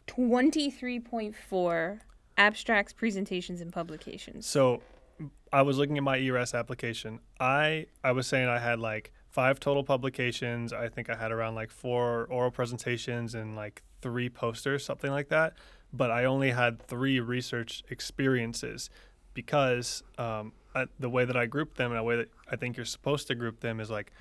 23.4 abstracts, presentations, and publications. So I was looking at my ERAS application. I was saying I had like 5 total publications. I think I had around like 4 oral presentations and like 3 posters, something like that. But I only had 3 research experiences because the way that I grouped them and the way that I think you're supposed to group them is like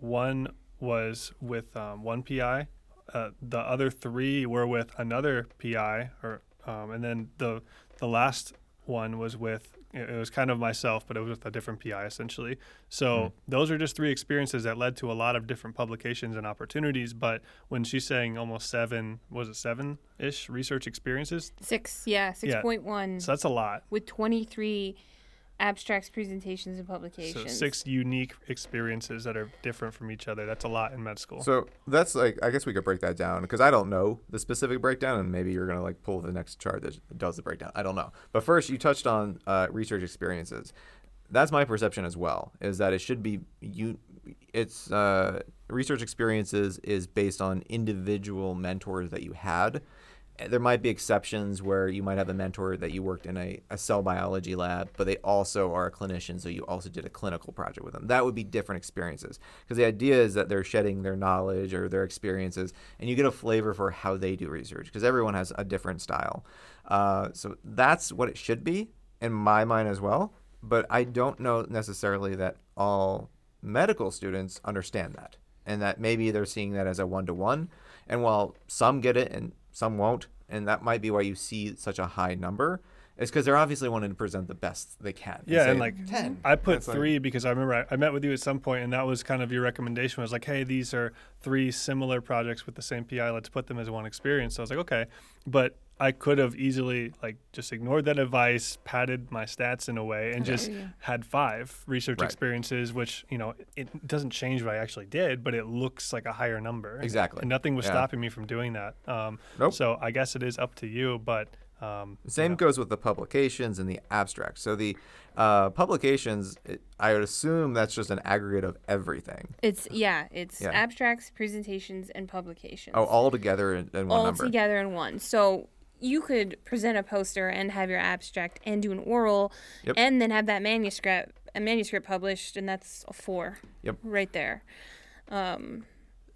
one was with one PI, the other 3 were with another PI, or and then the last one was with, it was kind of myself, but it was with a different PI essentially. So those are just 3 experiences that led to a lot of different publications and opportunities. But when she's saying almost 7, was it 7-ish research experiences? 6, yeah, 6.1. Yeah. So that's a lot. With 23 abstracts, presentations, and publications. So 6 unique experiences that are different from each other. That's a lot in med school. So that's like, I guess we could break that down because I don't know the specific breakdown, and maybe you're going to like pull the next chart that does the breakdown. I don't know. But first, you touched on research experiences. that's my perception as well, is that it should be it's research experiences is based on individual mentors that you had. There might be exceptions where you might have a mentor that you worked in a cell biology lab, but they also are a clinician, so you also did a clinical project with them. That would be different experiences, because the idea is that they're shedding their knowledge or their experiences, and you get a flavor for how they do research, because everyone has a different style. So that's what it should be in my mind as well, but I don't know necessarily that all medical students understand that, and that maybe they're seeing that as a one-to-one, and while some get it and some won't, and that might be why you see such a high number. It's because they're obviously wanting to present the best they can. Yeah, and like 10. I put that's 3 because I remember I met with you at some point, and that was kind of your recommendation. I was like, hey, these are 3 similar projects with the same PI. Let's put them as one experience. So I was like, okay, but I could have easily like just ignored that advice, padded my stats in a way, and just had 5 research experiences, which, you know, it doesn't change what I actually did, but it looks like a higher number. Exactly. And nothing was stopping me from doing that. Nope. So I guess it is up to you, but... Same goes with the publications and the abstracts. So the publications, I would assume that's just an aggregate of everything. It's abstracts, presentations, and publications. Oh, all together in one number. All together in one. So you could present a poster and have your abstract and do an oral and then have that manuscript published, and that's a 4 right there.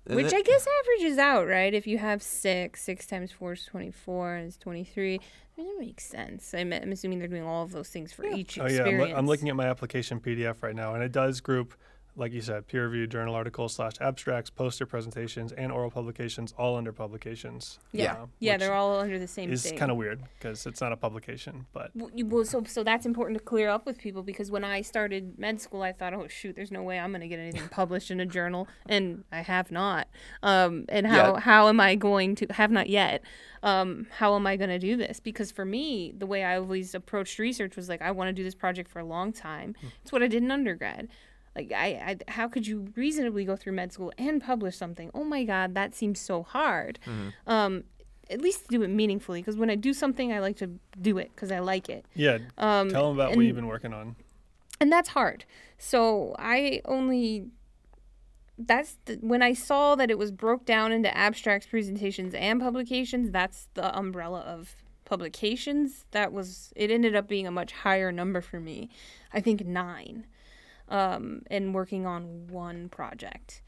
Which I guess averages out, right? If you have 6 times 4 is 24, and it's 23. I mean, that makes sense. I'm assuming they're doing all of those things for each experience. Oh, yeah. I'm looking at my application PDF right now, and it does group, like you said, peer-reviewed journal articles /abstracts, poster presentations, and oral publications, all under publications. Yeah, they're all under the same thing. It's kind of weird because it's not a publication, but... Well, so that's important to clear up with people, because when I started med school, I thought, oh, shoot, there's no way I'm going to get anything published in a journal, and I have not. How am I going to... Have not yet. How am I going to do this? Because for me, the way I always approached research was like, I want to do this project for a long time. It's what I did in undergrad. Like, I how could you reasonably go through med school and publish something? Oh, my God, that seems so hard. Mm-hmm. At least do it meaningfully, because when I do something, I like to do it because I like it. Yeah, tell them about what you've been working on. And that's hard. So when I saw that it was broke down into abstracts, presentations, and publications, that's the umbrella of publications. It ended up being a much higher number for me, I think 9. And working on one project.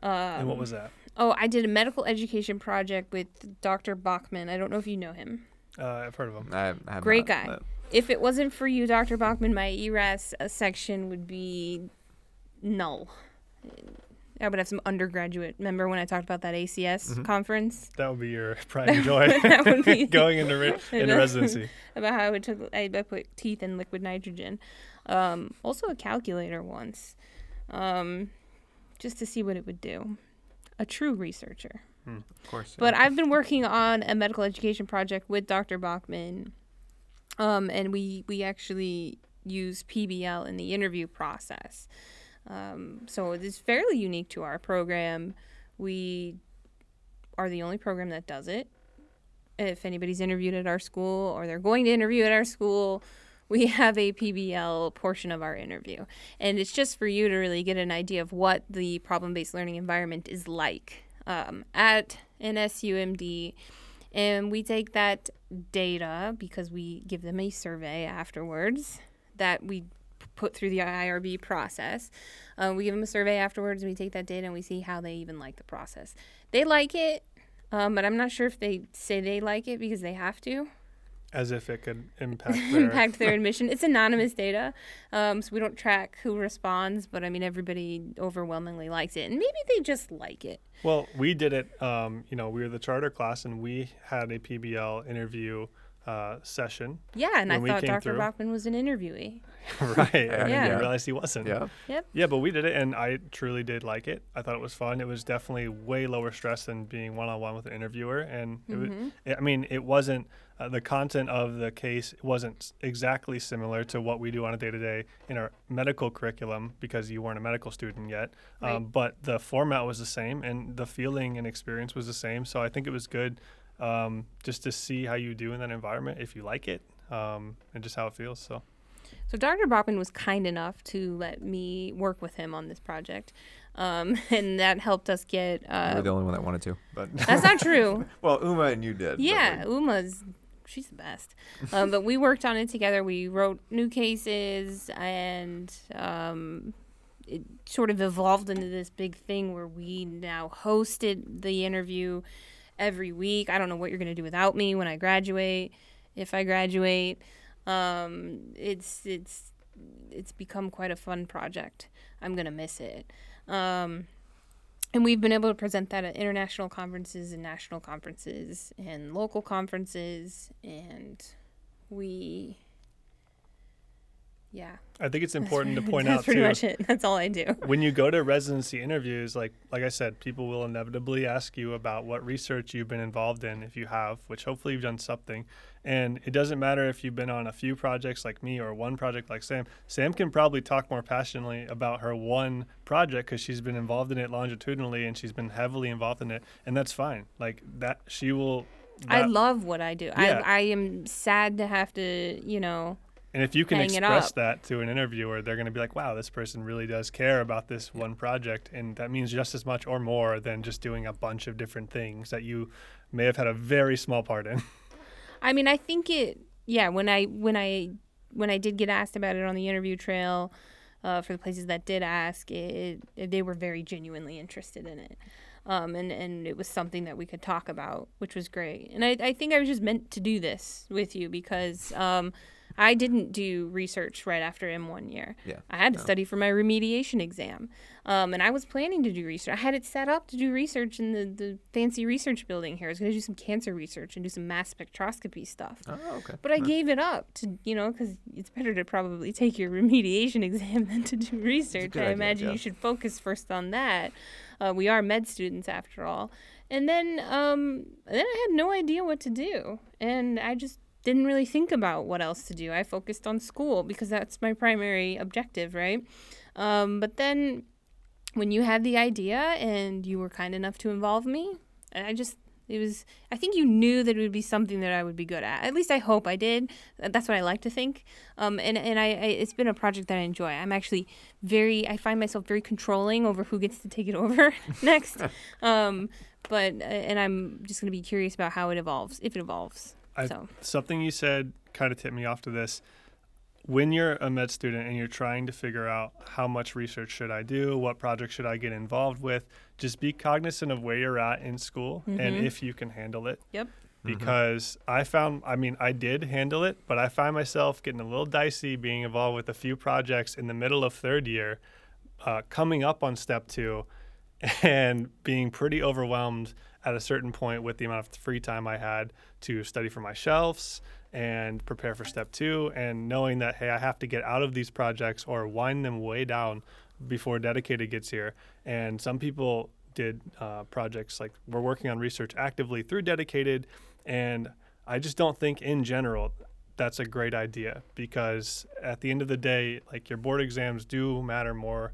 And what was that? Oh, I did a medical education project with Dr. Bauckman. I don't know if you know him. I've heard of him. I have. Great guy. But... If it wasn't for you, Dr. Bauckman, my ERAS section would be null. I would have some undergraduate. Remember when I talked about that ACS conference? That would be your prime joy. That would be going into residency. About how I put teeth in liquid nitrogen. Also a calculator once, just to see what it would do. A true researcher. Of course. But I've been working on a medical education project with Dr. Bauckman, and we actually use PBL in the interview process. So it's fairly unique to our program. We are the only program that does it. If anybody's interviewed at our school or they're going to interview at our school, we have a PBL portion of our interview. And it's just for you to really get an idea of what the problem-based learning environment is like at NSUMD. And we take that data, because we give them a survey afterwards that we put through the IRB process. We give them a survey afterwards, and we take that data and we see how they even like the process. They like it, but I'm not sure if they say they like it because they have to. As if it could impact their admission. It's anonymous data, so we don't track who responds, but I mean, everybody overwhelmingly likes it, and maybe they just like it. Well, we did it, we were the charter class, and we had a PBL interview session. Yeah, and I thought Dr. Bauckman was an interviewee. Right. Yeah. I didn't realize he wasn't. Yeah. Yep. Yeah, but we did it, and I truly did like it. I thought it was fun. It was definitely way lower stress than being one-on-one with an interviewer. And it wasn't the content of the case wasn't exactly similar to what we do on a day-to-day in our medical curriculum, because you weren't a medical student yet. Right. But the format was the same, and the feeling and experience was the same. So I think it was good. Just to see how you do in that environment, if you like it, and just how it feels. So, So Dr. Bauckman was kind enough to let me work with him on this project, and that helped us get... you were the only one that wanted to, but... That's not true. Well, Uma and you did. Yeah, like... she's the best. But we worked on it together. We wrote new cases, and it sort of evolved into this big thing where we now hosted the interview every week. I don't know what you're going to do without me when I graduate, if I graduate. It's become quite a fun project. I'm going to miss it. And we've been able to present that at international conferences and national conferences and local conferences. And we, yeah. I think it's important to point out, too. That's pretty much it. That's all I do. When you go to residency interviews, like I said, people will inevitably ask you about what research you've been involved in, if you have, which hopefully you've done something. And it doesn't matter if you've been on a few projects like me or one project like Sam. Sam can probably talk more passionately about her one project because she's been involved in it longitudinally and she's been heavily involved in it. And that's fine. Like that, she will. That, I love what I do. Yeah. I am sad to have to, you know. And if you can express that to an interviewer, they're going to be like, wow, this person really does care about this one project. And that means just as much or more than just doing a bunch of different things that you may have had a very small part in. I mean, I think it, yeah, when I did get asked about it on the interview trail, for the places that did ask, they were very genuinely interested in it. And it was something that we could talk about, which was great. And I think I was just meant to do this with you because I didn't do research right after M1 year. Yeah, I had to study for my remediation exam. And I was planning to do research. I had it set up to do research in the fancy research building here. I was going to do some cancer research and do some mass spectroscopy stuff. Oh, okay. But I gave it up to, you know, because it's better to probably take your remediation exam than to do research. I imagine you should focus first on that. We are med students after all. And then I had no idea what to do. And I just didn't really think about what else to do. I focused on school because that's my primary objective, right? But then when you had the idea and you were kind enough to involve me, I think you knew that it would be something that I would be good at least I hope I did. That's what I like to think. And it's been a project that I enjoy. I'm actually I find myself very controlling over who gets to take it over next. But I'm just going to be curious about how it evolves, if it evolves. Something you said kind of tipped me off to this. When you're a med student and you're trying to figure out how much research should I do, what project should I get involved with, just be cognizant of where you're at in school and if you can handle it. Yep. Because I did handle it, but I find myself getting a little dicey being involved with a few projects in the middle of third year, coming up on step two, and being pretty overwhelmed at a certain point with the amount of free time I had to study for my shelves and prepare for step two, and knowing that, hey, I have to get out of these projects or wind them way down before dedicated gets here. And some people did projects like we're working on research actively through dedicated, and I just don't think in general that's a great idea, because at the end of the day, like, your board exams do matter more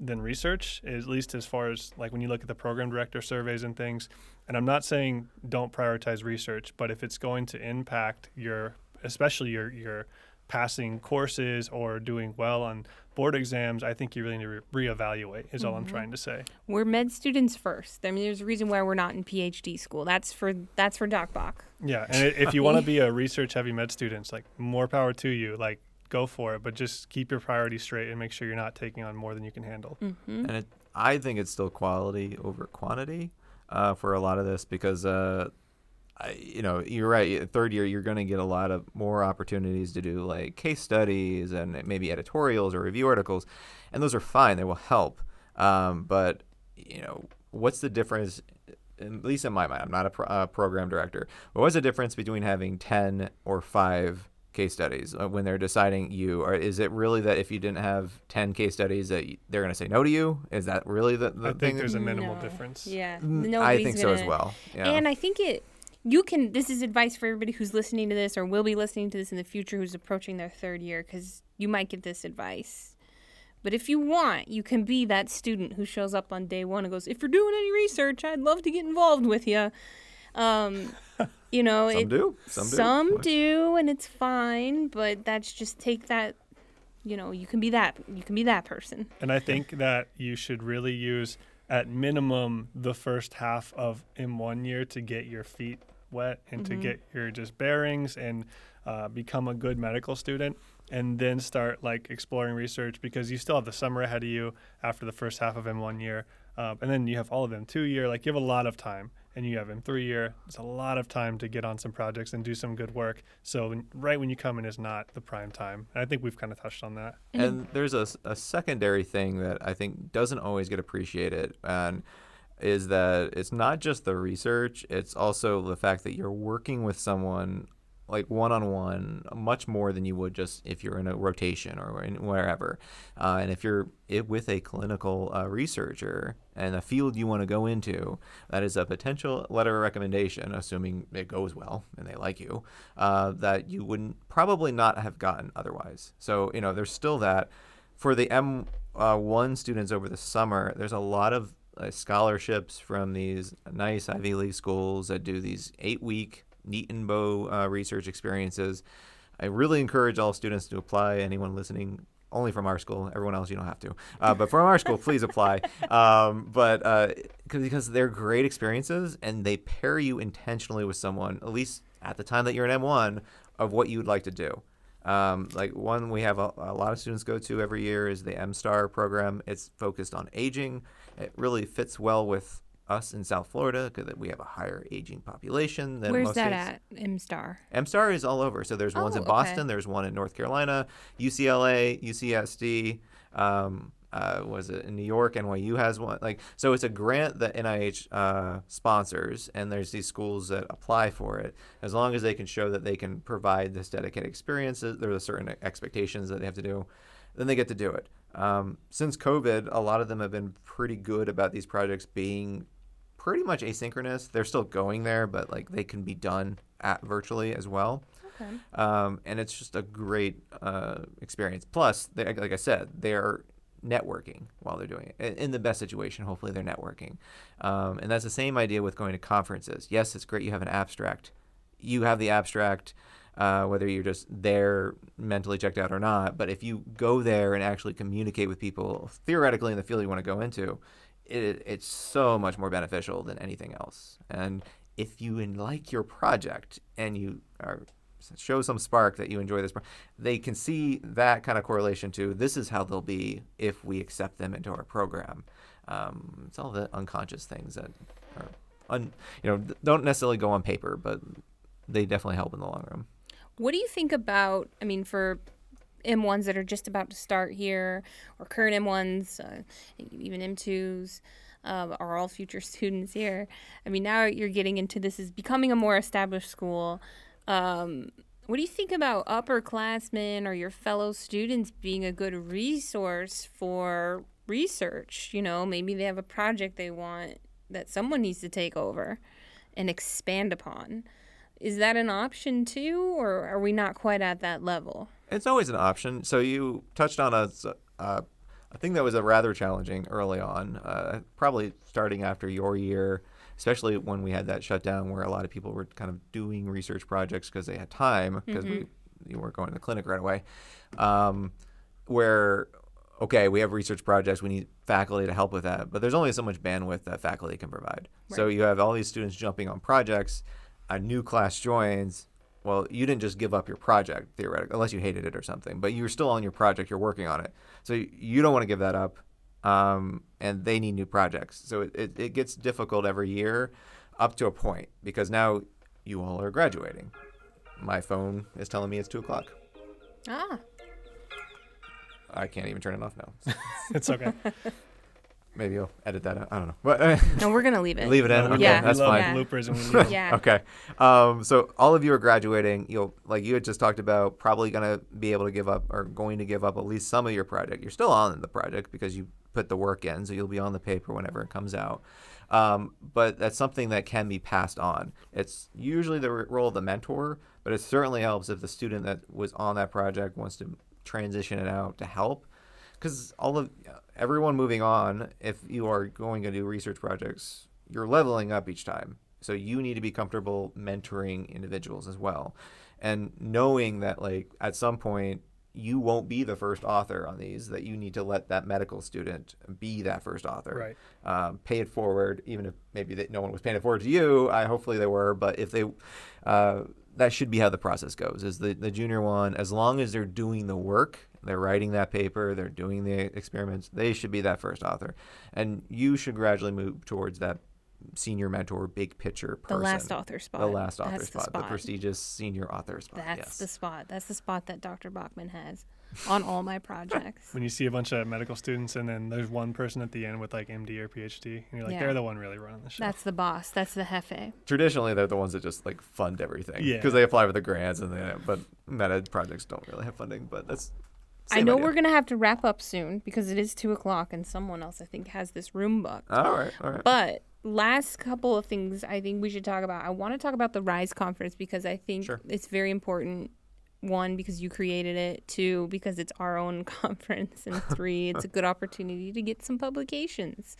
than research, at least as far as like when you look at the program director surveys and things. And I'm not saying don't prioritize research, but if it's going to impact especially your passing courses or doing well on board exams, I think you really need to reevaluate is all I'm trying to say. We're med students first. I mean, there's a reason why we're not in PhD school. That's for Doc Bach. Yeah, and if you want to be a research heavy med student, like, more power to you. Like, go for it, but just keep your priorities straight and make sure you're not taking on more than you can handle. And I think it's still quality over quantity for a lot of this, because you're right. Third year, you're going to get a lot of more opportunities to do like case studies and maybe editorials or review articles, and those are fine. They will help, but you know, what's the difference? At least in my mind, I'm not a program director, but what's the difference between having 10 or 5 case studies when they're deciding you? Or is it really that if you didn't have 10 case studies that they're going to say no to you? Is that really the I think there's a minimal difference. Yeah. I think so as well. Yeah. And I think this is advice for everybody who's listening to this or will be listening to this in the future who's approaching their third year, because you might get this advice. But if you want, you can be that student who shows up on day one and goes, if you're doing any research, I'd love to get involved with you. You know, some do, and it's fine, but that's just take that you know, you can be that person. And I think that you should really use at minimum the first half of in 1 year to get your feet wet and to get your just bearings and become a good medical student, and then start like exploring research, because you still have the summer ahead of you after the first half of M1 year, and then you have all of M2 year. Like, you have a lot of time, and you have M3 year. It's a lot of time to get on some projects and do some good work. So right when you come in is not the prime time. And I think we've kind of touched on that. And there's a secondary thing that I think doesn't always get appreciated, and is that it's not just the research, it's also the fact that you're working with someone like one-on-one much more than you would just if you're in a rotation or in wherever. And if you're with a clinical researcher and a field you want to go into, that is a potential letter of recommendation, assuming it goes well and they like you, that you wouldn't probably not have gotten otherwise. So, you know, there's still that. For the M1 students over the summer, there's a lot of scholarships from these nice Ivy League schools that do these 8-week neat and bow research experiences. I really encourage all students to apply. Anyone listening, only from our school. Everyone else, you don't have to. But from our school, please apply. Because they're great experiences, and they pair you intentionally with someone, at least at the time that you're an M1, of what you'd like to do. Like one we have a lot of students go to every year is the MSTAR program. It's focused on aging. It really fits well with us in South Florida because we have a higher aging population than Where's most that states. At? MSTAR? MSTAR is all over. So there's ones in Boston. Okay. There's one in North Carolina, UCLA, UCSD. Was it in New York? NYU has one. Like, so it's a grant that NIH sponsors, and there's these schools that apply for it. As long as they can show that they can provide this dedicated experience, there are certain expectations that they have to do, then they get to do it. Since COVID, a lot of them have been pretty good about these projects being pretty much asynchronous. They're still going there, but like they can be done virtually as well. Okay. And it's just a great experience. Plus, like I said, they're networking while they're doing it. In the best situation, hopefully they're networking. And that's the same idea with going to conferences. Yes, it's great you have an abstract. You have the abstract, whether you're just there mentally checked out or not. But if you go there and actually communicate with people theoretically in the field you want to go into, it's so much more beneficial than anything else. And if you like your project and you are show some spark that you enjoy this. They can see that kind of correlation to this is how they'll be if we accept them into our program. It's all the unconscious things that are, don't necessarily go on paper, but they definitely help in the long run. What do you think about, for M1s that are just about to start here, or current M1s, even M2s, are all future students here? Now you're getting into this is becoming a more established school. What do you think about upperclassmen or your fellow students being a good resource for research? Maybe they have a project they want that someone needs to take over and expand upon. Is that an option too, or are we not quite at that level? It's always an option. So you touched on a thing that was rather challenging early on, probably starting after your year, especially when we had that shutdown where a lot of people were kind of doing research projects because they had time, because you weren't going to the clinic right away, we have research projects, we need faculty to help with that, but there's only so much bandwidth that faculty can provide. Right. So you have all these students jumping on projects, a new class joins. Well, you didn't just give up your project, theoretically, unless you hated it or something, but you're still on your project, you're working on it. So you don't want to give that up. And they need new projects. So it gets difficult every year up to a point, because now you all are graduating. My phone is telling me it's 2:00. Ah. I can't even turn it off now. It's okay. Maybe I'll edit that out. I don't know. But, no, we're going to leave it. Leave it in? Okay, yeah. That's fine. Yeah. Bloopers and we leave it. Yeah. Okay. So all of you are graduating. You'll, like you had just talked about, probably going to be able to give up or going to give up at least some of your project. You're still on the project because you put the work in, so you'll be on the paper whenever it comes out. But that's something that can be passed on. It's usually the role of the mentor, but it certainly helps if the student that was on that project wants to transition it out to help. Because everyone moving on, if you are going to do research projects, you're leveling up each time. So you need to be comfortable mentoring individuals as well. And knowing that, like, at some point, you won't be the first author on these, that you need to let that medical student be that first author. Right. Pay it forward, even if maybe no one was paying it forward to you. Hopefully they were, but if they, that should be how the process goes, is the junior one, as long as they're doing the work, they're writing that paper, they're doing the experiments, they should be that first author. And you should gradually move towards that senior mentor, big picture person. The last author spot. The last author spot. The prestigious senior author spot. That's the spot. That's the spot that Dr. Bauckman has on all my projects. When you see a bunch of medical students and then there's one person at the end with like MD or PhD, and you're like, they're the one really running the show. That's the boss. That's the jefe. Traditionally, they're the ones that just like fund everything. Yeah. Because they apply for the grants, and but meta projects don't really have funding, but that's... Same idea. We're going to have to wrap up soon because it is 2 o'clock and someone else, I think, has this room booked. All right. But last couple of things I think we should talk about. I want to talk about the RISE conference because I think it's very important. 1, because you created it. 2, because it's our own conference. And 3, it's a good opportunity to get some publications.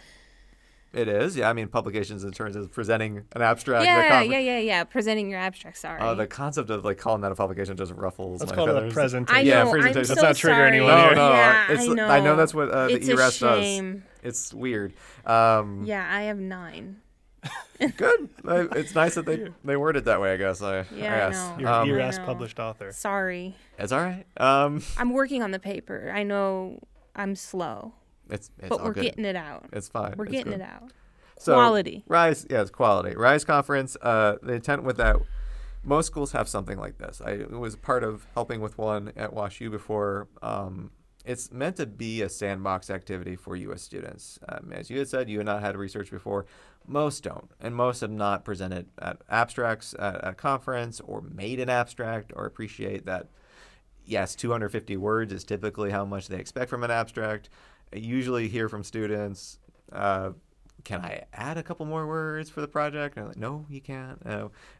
It is, yeah. I mean, publications in terms of presenting an abstract. Yeah. Presenting your abstract. Sorry. The concept of like calling that a publication just ruffles. Let's call it a presentation. I know, presentation. Let's not trigger anyone. No. Yeah, I know. I know that's what the ERAS does. It's weird. I have 9. Good. It's nice that they word it that way, I guess. I guess. You're an ERAS published author. Sorry. It's all right. I'm working on the paper. I know I'm slow. But we're getting it out. It's fine. We're getting it out. Quality. So, RISE, it's quality. RISE conference, the intent with that, most schools have something like this. I was part of helping with one at WashU before. It's meant to be a sandbox activity for U.S. students. As you had said, you had not had research before. Most don't, and most have not presented at abstracts at a conference or made an abstract or appreciate that, yes, 250 words is typically how much they expect from an abstract. I usually hear from students, can I add a couple more words for the project? And I'm like, no, you can't.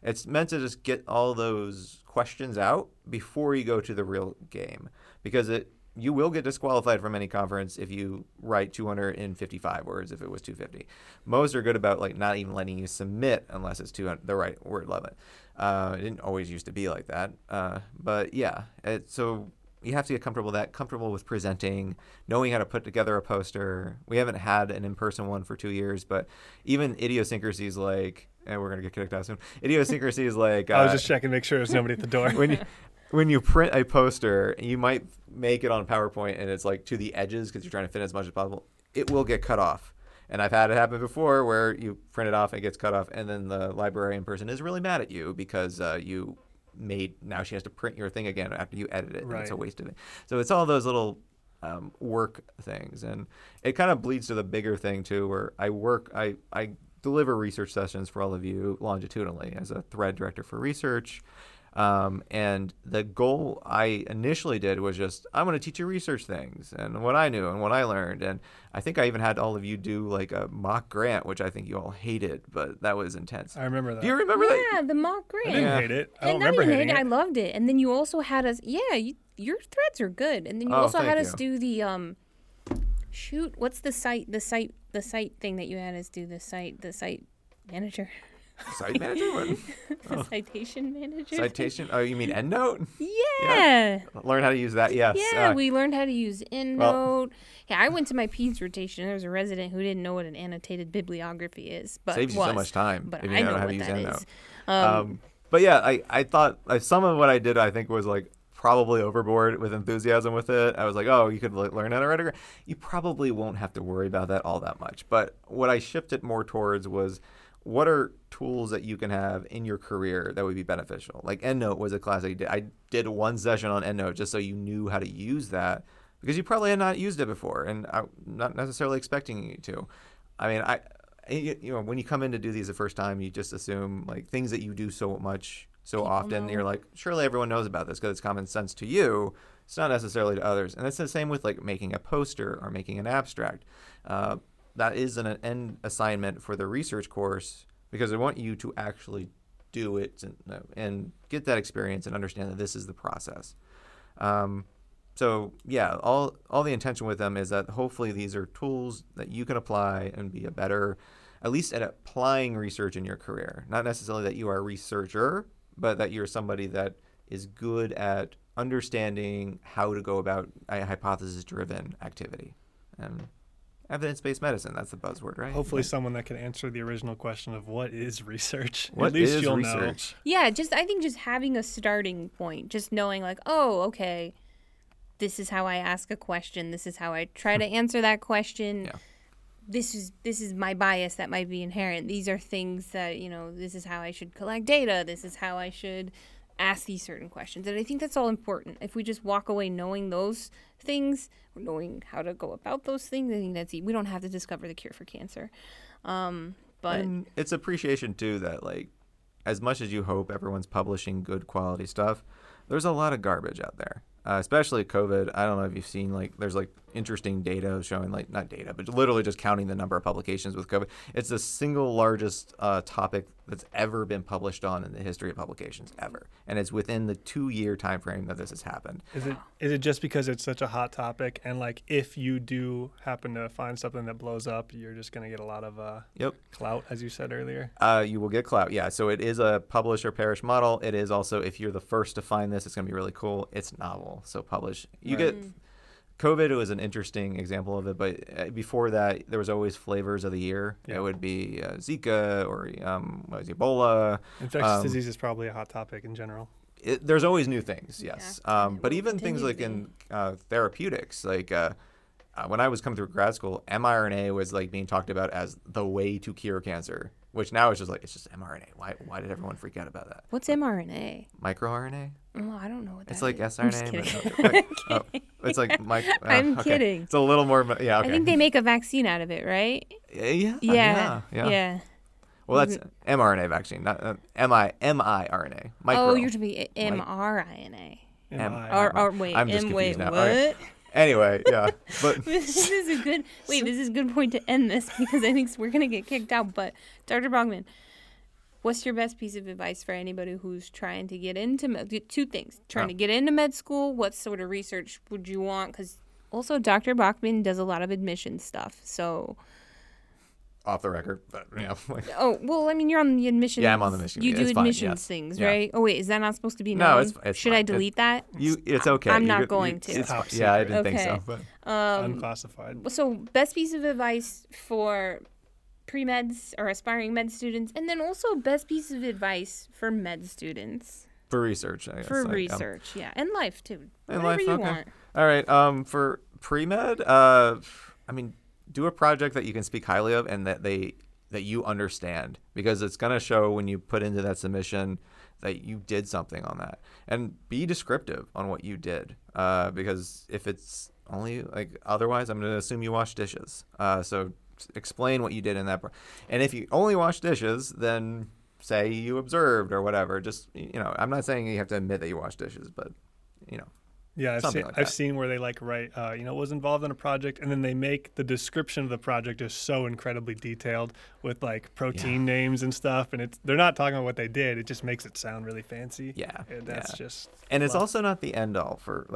It's meant to just get all those questions out before you go to the real game, because you will get disqualified from any conference if you write 255 words if it was 250. Most are good about like not even letting you submit unless it's the right word limit. It didn't always used to be like that. So you have to get comfortable with presenting, knowing how to put together a poster. We haven't had an in-person one for 2 years, but even idiosyncrasies like, and we're going to get kicked out soon, idiosyncrasies like... I was just checking to make sure there's nobody at the door. When you print a poster, you might make it on PowerPoint and it's like to the edges because you're trying to fit as much as possible. It will get cut off. And I've had it happen before where you print it off and it gets cut off, and then the librarian person is really mad at you because you... now she has to print your thing again after you edit it, and it's a waste of it. So it's all those little work things, and it kind of bleeds to the bigger thing too, where I deliver research sessions for all of you longitudinally as a thread director for research, and the goal I initially did was just, I'm going to teach you research things and what I knew and what I learned. And I think I even had all of you do like a mock grant, which I think you all hated, but that was intense. I remember that. Do you remember that? Yeah, the mock grant. I didn't hate it. I don't remember hating it. I loved it. And then you also had us, your threads are good. And then you also had us do the, what's the site thing that you had us do, the site manager. Site manager? Citation manager? Citation? Oh, you mean EndNote? Yeah. Learn how to use that, yes. Yeah, we learned how to use EndNote. Well, I went to my Peds rotation. There was a resident who didn't know what an annotated bibliography is. But saves you so much time. But I know how to use EndNote. But yeah, I thought some of what I did, I think, was like probably overboard with enthusiasm with it. I was like, you could learn how to write a grant. You probably won't have to worry about that all that much. But what I shifted more towards was, what are tools that you can have in your career that would be beneficial? Like EndNote was a class I did one session on EndNote just so you knew how to use that, because you probably had not used it before, and I'm not necessarily expecting you to. I mean, when you come in to do these the first time, you just assume like things that you do so much, so often, you're like, surely everyone knows about this because it's common sense to you. It's not necessarily to others. And that's the same with like making a poster or making an abstract. That is an end assignment for the research course, because I want you to actually do it and get that experience and understand that this is the process. All the intention with them is that hopefully these are tools that you can apply and be a better, at least at applying research in your career. Not necessarily that you are a researcher, but that you're somebody that is good at understanding how to go about hypothesis-driven activity. Evidence-based medicine, that's the buzzword, right? Hopefully someone that can answer the original question of what is research? At least you'll know. Yeah, I think just having a starting point, just knowing like, oh, okay, this is how I ask a question. This is how I try to answer that question. Yeah. This is my bias that might be inherent. These are things that, this is how I should collect data. This is how I should ask these certain questions. And I think that's all important. If we just walk away knowing those things, knowing how to go about those things, I think that's it. We don't have to discover the cure for cancer. And it's appreciation, too, that, as much as you hope everyone's publishing good quality stuff, there's a lot of garbage out there. Especially COVID, I don't know if you've seen, there's, interesting data showing, not data, but literally just counting the number of publications with COVID. It's the single largest topic that's ever been published on in the history of publications ever. And it's within the 2-year time frame that this has happened. Is it just because it's such a hot topic and, if you do happen to find something that blows up, you're just going to get a lot of clout, as you said earlier? You will get clout, yeah. So it is a publish or perish model. It is also, if you're the first to find this, it's going to be really cool. It's novel. So publish. You get COVID was an interesting example of it, but before that, there was always flavors of the year. Yeah. It would be Zika or Ebola. Infectious disease is probably a hot topic in general. There's always new things, yes. Yeah. But even things in therapeutics, when I was coming through grad school, mRNA was being talked about as the way to cure cancer, which now it's just it's just mRNA. Why did everyone freak out about that? What's mRNA? MicroRNA? Oh, I don't know what that is. It's sRNA. I'm kidding. It's a little more, yeah, okay. I think they make a vaccine out of it, right? Yeah. Well, that's mRNA vaccine, not miRNA. Oh, you're talking about mRNA. I'm just confused now. What? Anyway, yeah. But this is a good point to end this because I think we're going to get kicked out. But Dr. Bauckman, what's your best piece of advice for anybody who's trying to get into two things? Trying to get into med school, what sort of research would you want? Because also Dr. Bauckman does a lot of admissions stuff, so... Off the record, but yeah. You're on the admissions. Yeah, I'm on the admissions. You do admissions things, right? Yeah. Oh wait, is that not supposed to be? No, it's should fine. I delete that? It's okay. I'm not going to. I didn't think so. But unclassified. So, best piece of advice for pre-meds or aspiring med students, and then also best piece of advice for med students. For research, I guess. For research, and life too. And life, you want. All right. For pre-med, do a project that you can speak highly of and that you understand, because it's going to show when you put into that submission that you did something on that. And be descriptive on what you did, because if it's only otherwise, I'm going to assume you wash dishes. So explain what you did in that. And if you only wash dishes, then say you observed or whatever. Just, I'm not saying you have to admit that you wash dishes, but, Yeah, I've seen where they write, was involved in a project, and then they make the description of the project just so incredibly detailed with protein names and stuff, and they're not talking about what they did. It just makes it sound really fancy. Yeah, and that's just. And it's also not the end all for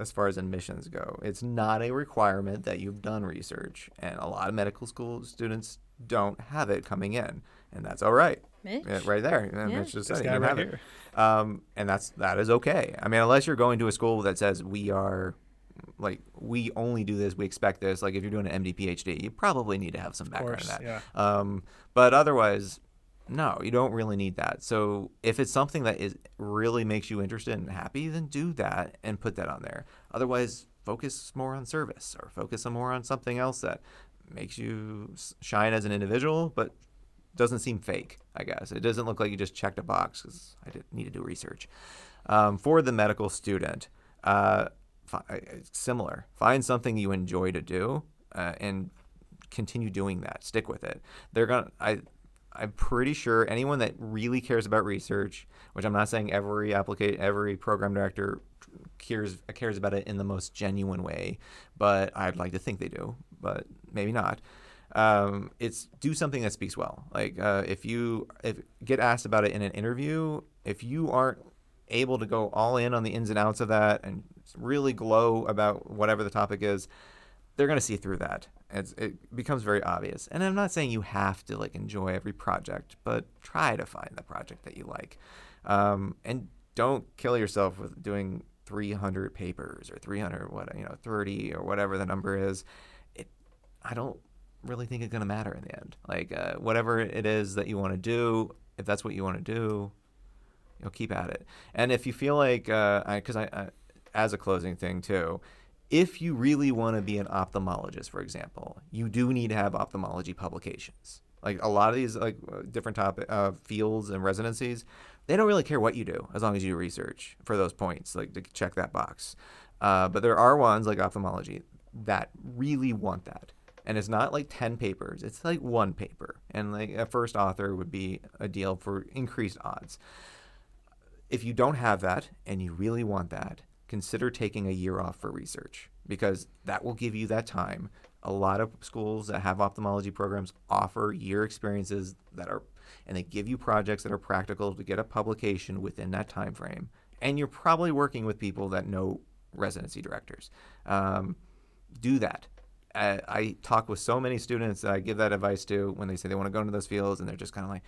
as far as admissions go. It's not a requirement that you've done research, and a lot of medical school students don't have it coming in, and that's all right. Yeah, right there. Yeah. It's just you right here. And that is okay. Unless you're going to a school that says we are we only do this, we expect this. If you're doing an MD PhD, you probably need to have some background in that. Yeah. But otherwise, no, you don't really need that. So if it's something that is really makes you interested and happy, then do that and put that on there. Otherwise, focus more on service or focus more on something else that makes you shine as an individual, but doesn't seem fake, I guess. It doesn't look like you just checked a box because I didn't need to do research. For the medical student, similar. Find something you enjoy to do and continue doing that. Stick with it. I'm pretty sure anyone that really cares about research, which I'm not saying every program director cares about it in the most genuine way, but I'd like to think they do, but maybe not. It's do something that speaks well. If get asked about it in an interview, if you aren't able to go all in on the ins and outs of that and really glow about whatever the topic is, they're going to see through that. It becomes very obvious. And I'm not saying you have to enjoy every project, but try to find the project that you like. And don't kill yourself with doing 300 papers or 30 or whatever the number is, I don't really think it's going to matter in the end. Like, whatever it is that you want to do, if that's what you want to do, you'll keep at it. And if you feel like, as a closing thing too, if you really want to be an ophthalmologist, for example, you do need to have ophthalmology publications. Like, a lot of these like different topic fields and residencies, they don't really care what you do as long as you do research for those points, like to check that box. But there are ones like ophthalmology that really want that. And it's not like 10 papers, it's like one paper. And like a first author would be a deal for increased odds. If you don't have that and you really want that, consider taking a year off for research, because that will give you that time. A lot of schools that have ophthalmology programs offer year experiences and they give you projects that are practical to get a publication within that time frame. And you're probably working with people that know residency directors. Do that. I talk with so many students that I give that advice to when they say they want to go into those fields, and they're just kind of like,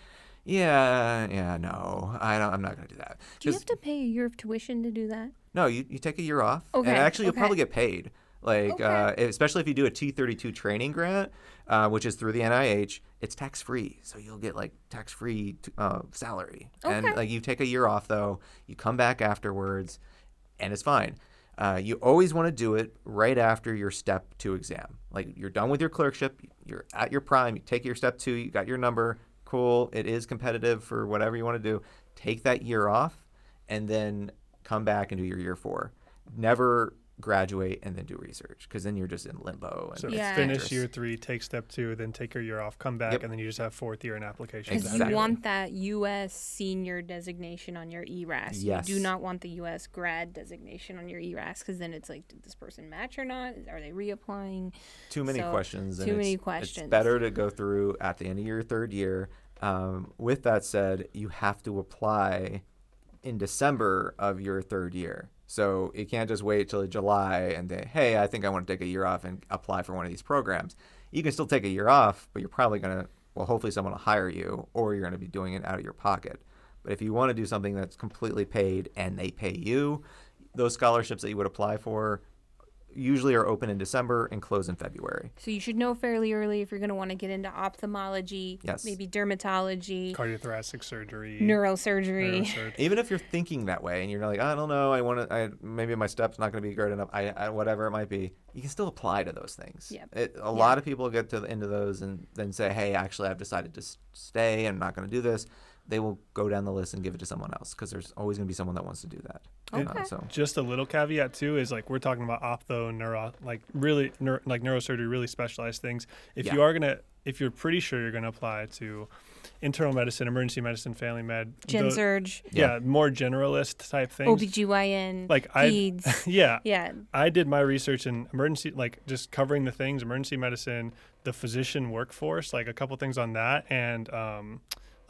no, I'm not going to do that. Do you have to pay a year of tuition to do that? No, you take a year off, okay, and actually you'll probably get paid. Like, okay. Especially if you do a T32 training grant, which is through the NIH, it's tax-free. So you'll get like tax-free salary. Okay. And like, you take a year off though, you come back afterwards, and it's fine. You always want to do it right after your Step 2 exam. Like, you're done with your clerkship, you're at your prime, you take your Step 2, you got your number, cool, it is competitive for whatever you want to do. Take that year off and then come back and do your year 4. Never graduate and then do research, because then you're just in limbo. And so finish year 3, take Step 2, then take your year off, come back, and then you just have 4th year in application. Exactly. You want that U.S. senior designation on your ERAS. Yes. You do not want the U.S. grad designation on your ERAS, because then it's like, did this person match or not? Are they reapplying? Too many questions. It's better to go through at the end of your 3rd year. With that said, you have to apply in December of your 3rd year. So you can't just wait till July and say, hey, I think I want to take a year off and apply for one of these programs. You can still take a year off, but you're probably going to, hopefully someone will hire you, or you're going to be doing it out of your pocket. But if you want to do something that's completely paid and they pay you, those scholarships that you would apply for usually are open in December and close in February. So you should know fairly early if you're going to want to get into ophthalmology, maybe dermatology, cardiothoracic surgery, neurosurgery. Even if you're thinking that way and you're like, I don't know, maybe my step's not going to be great enough, whatever it might be, you can still apply to those things. Yep. A lot of people get to the end of those and then say, hey, actually, I've decided to stay. I'm not going to do this. They will go down the list and give it to someone else, because there's always going to be someone that wants to do that. Okay. So just a little caveat too is, like, we're talking about ophtho, neuro, like really like neurosurgery, really specialized things. If you're pretty sure you're going to apply to internal medicine, emergency medicine, family med, gen surge, more generalist type things, OBGYN, like peds. I did my research in emergency, like just covering the things, emergency medicine, the physician workforce, like a couple things on that, and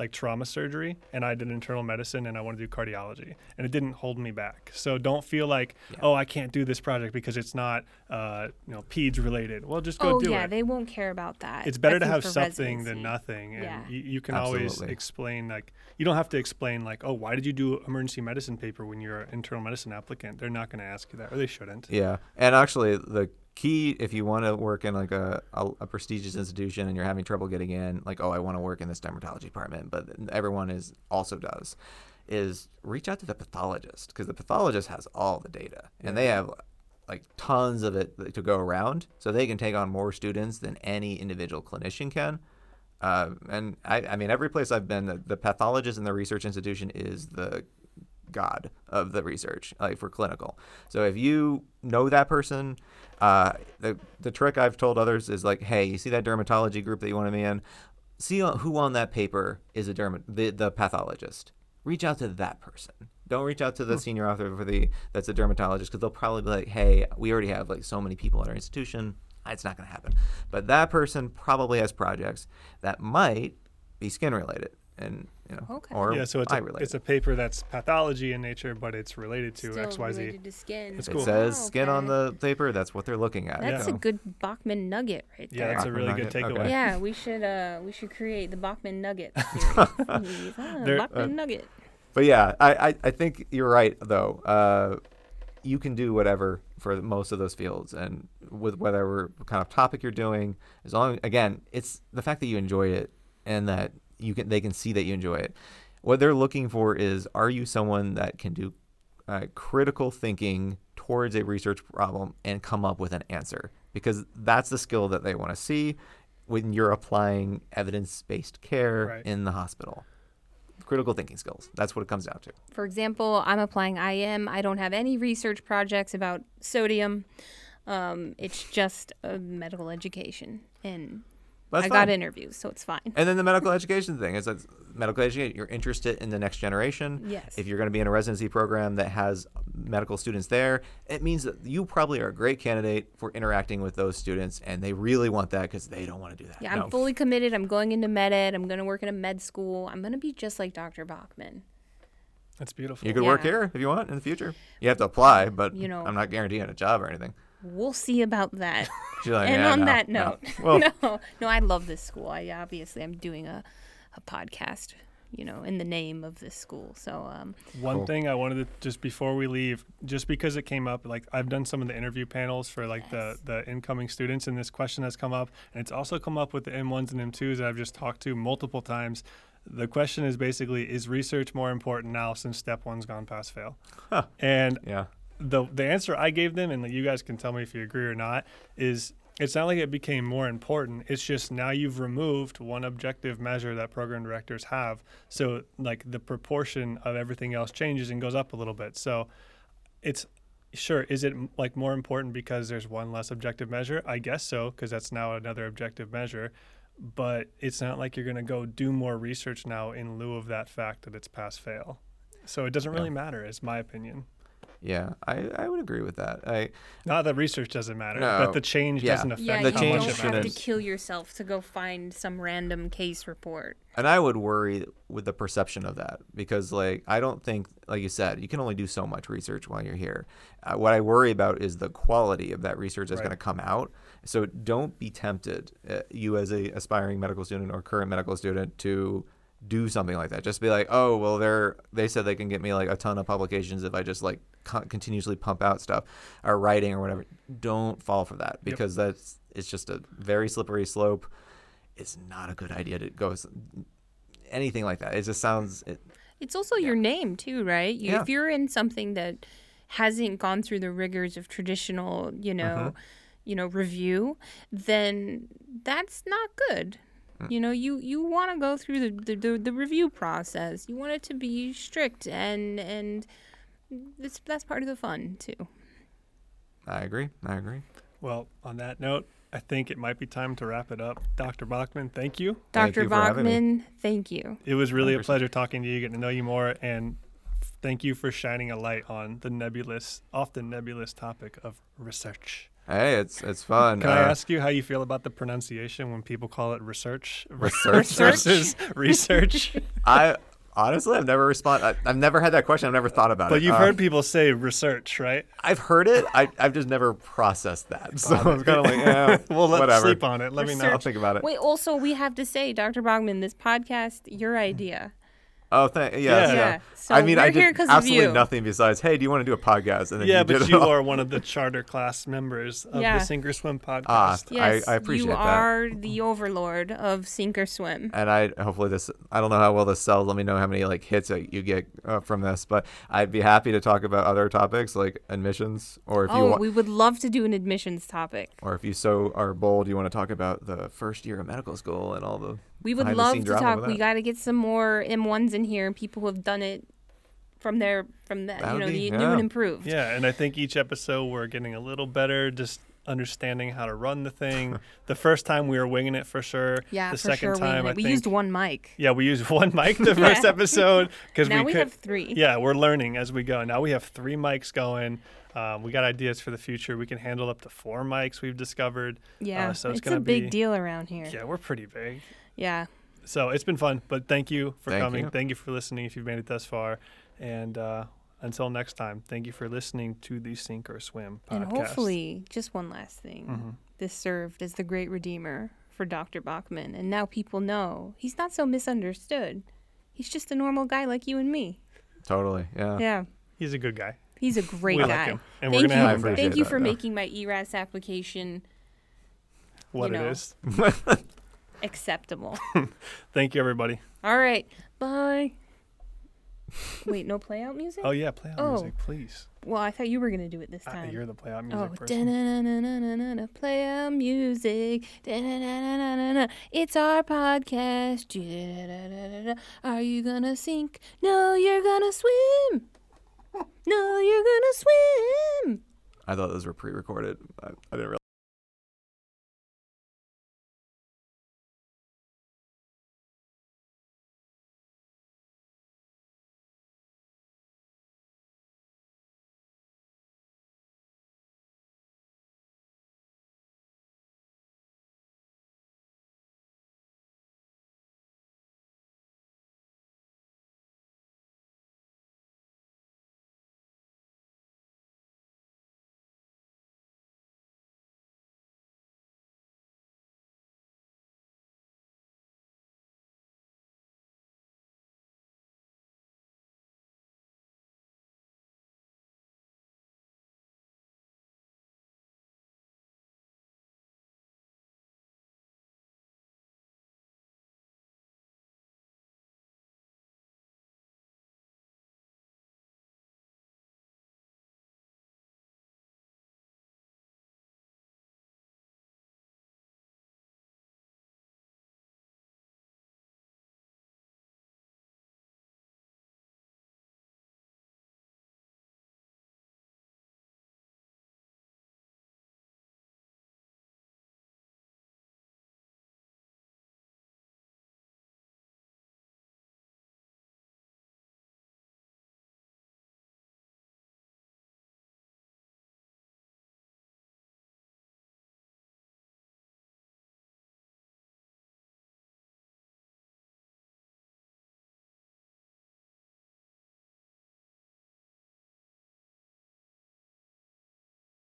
like trauma surgery, and I did internal medicine, and I want to do cardiology, and it didn't hold me back. So don't feel like, I can't do this project because it's not, peds related. Well, just go do it. They won't care about that. It's better to have something than nothing, and you can always explain, like, you don't have to explain, like, oh, why did you do emergency medicine paper when you're an internal medicine applicant? They're not going to ask you that, or they shouldn't. Yeah, and actually, the key, if you want to work in like a prestigious institution and you're having trouble getting in, like, I want to work in this dermatology department, but everyone does reach out to the pathologist, because the pathologist has all the data and they have like tons of it to go around, so they can take on more students than any individual clinician can. And I mean, every place I've been, the pathologist in the research institution is the god of the research, like for clinical. So if you know that person, the trick I've told others is like, hey, you see that dermatology group that you want to be in? See who on that paper is the pathologist. Reach out to that person. Don't reach out to the senior author that's a dermatologist, because they'll probably be like, hey, we already have like so many people at our institution, it's not going to happen. But that person probably has projects that might be skin related. And or so it's a paper that's pathology in nature, but it's related to XYZ. To skin. That's cool. It says skin on the paper. That's what they're looking at. That's a good Bauckman nugget right there. Yeah, that's a really good takeaway. Okay. Yeah, we should create the Bauckman nugget series. Bauckman nugget. But I think you're right though. you can do whatever for most of those fields, and with whatever kind of topic you're doing, as long, again, it's the fact that you enjoy it and that you can, they can see that you enjoy it. What they're looking for is, are you someone that can do critical thinking towards a research problem and come up with an answer? Because that's the skill that they want to see when you're applying evidence-based care right. in the hospital. Critical thinking skills. That's what it comes down to. For example, I'm applying IM. I don't have any research projects about sodium. It's just a medical education. And that's I fine. Got interviews, so it's fine. And then the medical education thing is that medical education, you're interested in the next generation. Yes. If you're going to be in a residency program that has medical students there, it means that you probably are a great candidate for interacting with those students, and they really want that because they don't want to do that. Yeah, I'm fully committed. I'm going into med ed. I'm going to work in a med school. I'm going to be just like Dr. Bauckman. That's beautiful. You could work here if you want in the future. You have to apply, but you know, I'm not guaranteeing a job or anything. We'll see about that. Like, and on that note, no, I love this school. I'm doing a podcast, you know, in the name of this school. So one thing I wanted to, just before we leave, just because it came up, like I've done some of the interview panels for like the incoming students, and this question has come up, and it's also come up with the M1s and M2s that I've just talked to multiple times. The question is basically, is research more important now since step one's gone pass fail? Huh. And yeah. The answer I gave them, and you guys can tell me if you agree or not, is it's not like it became more important. It's just now you've removed one objective measure that program directors have. So like the proportion of everything else changes and goes up a little bit. So it's sure. Is it like more important because there's one less objective measure? I guess so, because that's now another objective measure. But it's not like you're going to go do more research now in lieu of that fact that it's pass fail. So it doesn't really matter, is my opinion. Yeah, I would agree with that. Not that research doesn't matter, but the change doesn't affect how much it matters. You don't have to kill yourself to go find some random case report. And I would worry with the perception of that because, like, I don't think, like you said, you can only do so much research while you're here. What I worry about is the quality of that research that's going to come out. So don't be tempted, you as an aspiring medical student or current medical student, to do something like that. Just be like, oh, well, they said they can get me like a ton of publications if I just like continuously pump out stuff or writing or whatever. Don't fall for that because it's just a very slippery slope. It's not a good idea to go anything like that. It just sounds. It's also your name too, right? If you're in something that hasn't gone through the rigors of traditional, review, then that's not good. You know, you want to go through the review process. You want it to be strict, and that's part of the fun, too. I agree. Well, on that note, I think it might be time to wrap it up. Dr. Bauckman, thank you. Dr. Bauckman, thank you. It was really a pleasure talking to you, getting to know you more, and thank you for shining a light on the often nebulous topic of research. Hey, it's fun. Can I ask you how you feel about the pronunciation when people call it research versus research? I've never responded. I've never had that question. I've never thought about it. But you've heard people say research, right? I've heard it. I've just never processed that. So I'm kind of like, well, let's sleep on it. Let me know. I'll think about it. Wait, also, we have to say, Dr. Bauckman, this podcast, your idea. Oh, thank you. Yeah. So I mean, I did absolutely nothing besides, hey, do you want to do a podcast? And then you are one of the charter class members of the Sink or Swim podcast. Yes, I appreciate that. You are the overlord of Sink or Swim. And I don't know how well this sells. Let me know how many like hits you get from this. But I'd be happy to talk about other topics like admissions, or if we would love to do an admissions topic. Or if you so are bold, you want to talk about the first year of medical school and all the. We would love to talk. We got to get some more M1s in here and people who have done it new and improved. Yeah, and I think each episode we're getting a little better, just understanding how to run the thing. The first time we were winging it for sure. Yeah, the second time we used one mic. Yeah, we used one mic the first episode because now we have three. Yeah, we're learning as we go. Now we have three mics going. We got ideas for the future. We can handle up to four mics. We've discovered. Yeah, so it's a big deal around here. Yeah, we're pretty big. Yeah. So it's been fun, but thank you for coming. Thank you for listening if you've made it thus far. And until next time, thank you for listening to the Sink or Swim podcast. And hopefully, just one last thing. Mm-hmm. This served as the great redeemer for Dr. Bauckman. And now people know he's not so misunderstood. He's just a normal guy like you and me. Totally. Yeah. Yeah. He's a good guy. He's a great guy. Like him. And thank you for making my ERAS application acceptable. Thank you, everybody. All right. Bye. Wait, no playout music? Oh, yeah, playout music, please. Well, I thought you were going to do it this time. You're the playout music person. Playout music. It's our podcast. Are you going to sink? No, you're going to swim. No, you're going to swim. I thought those were pre-recorded. I didn't realize.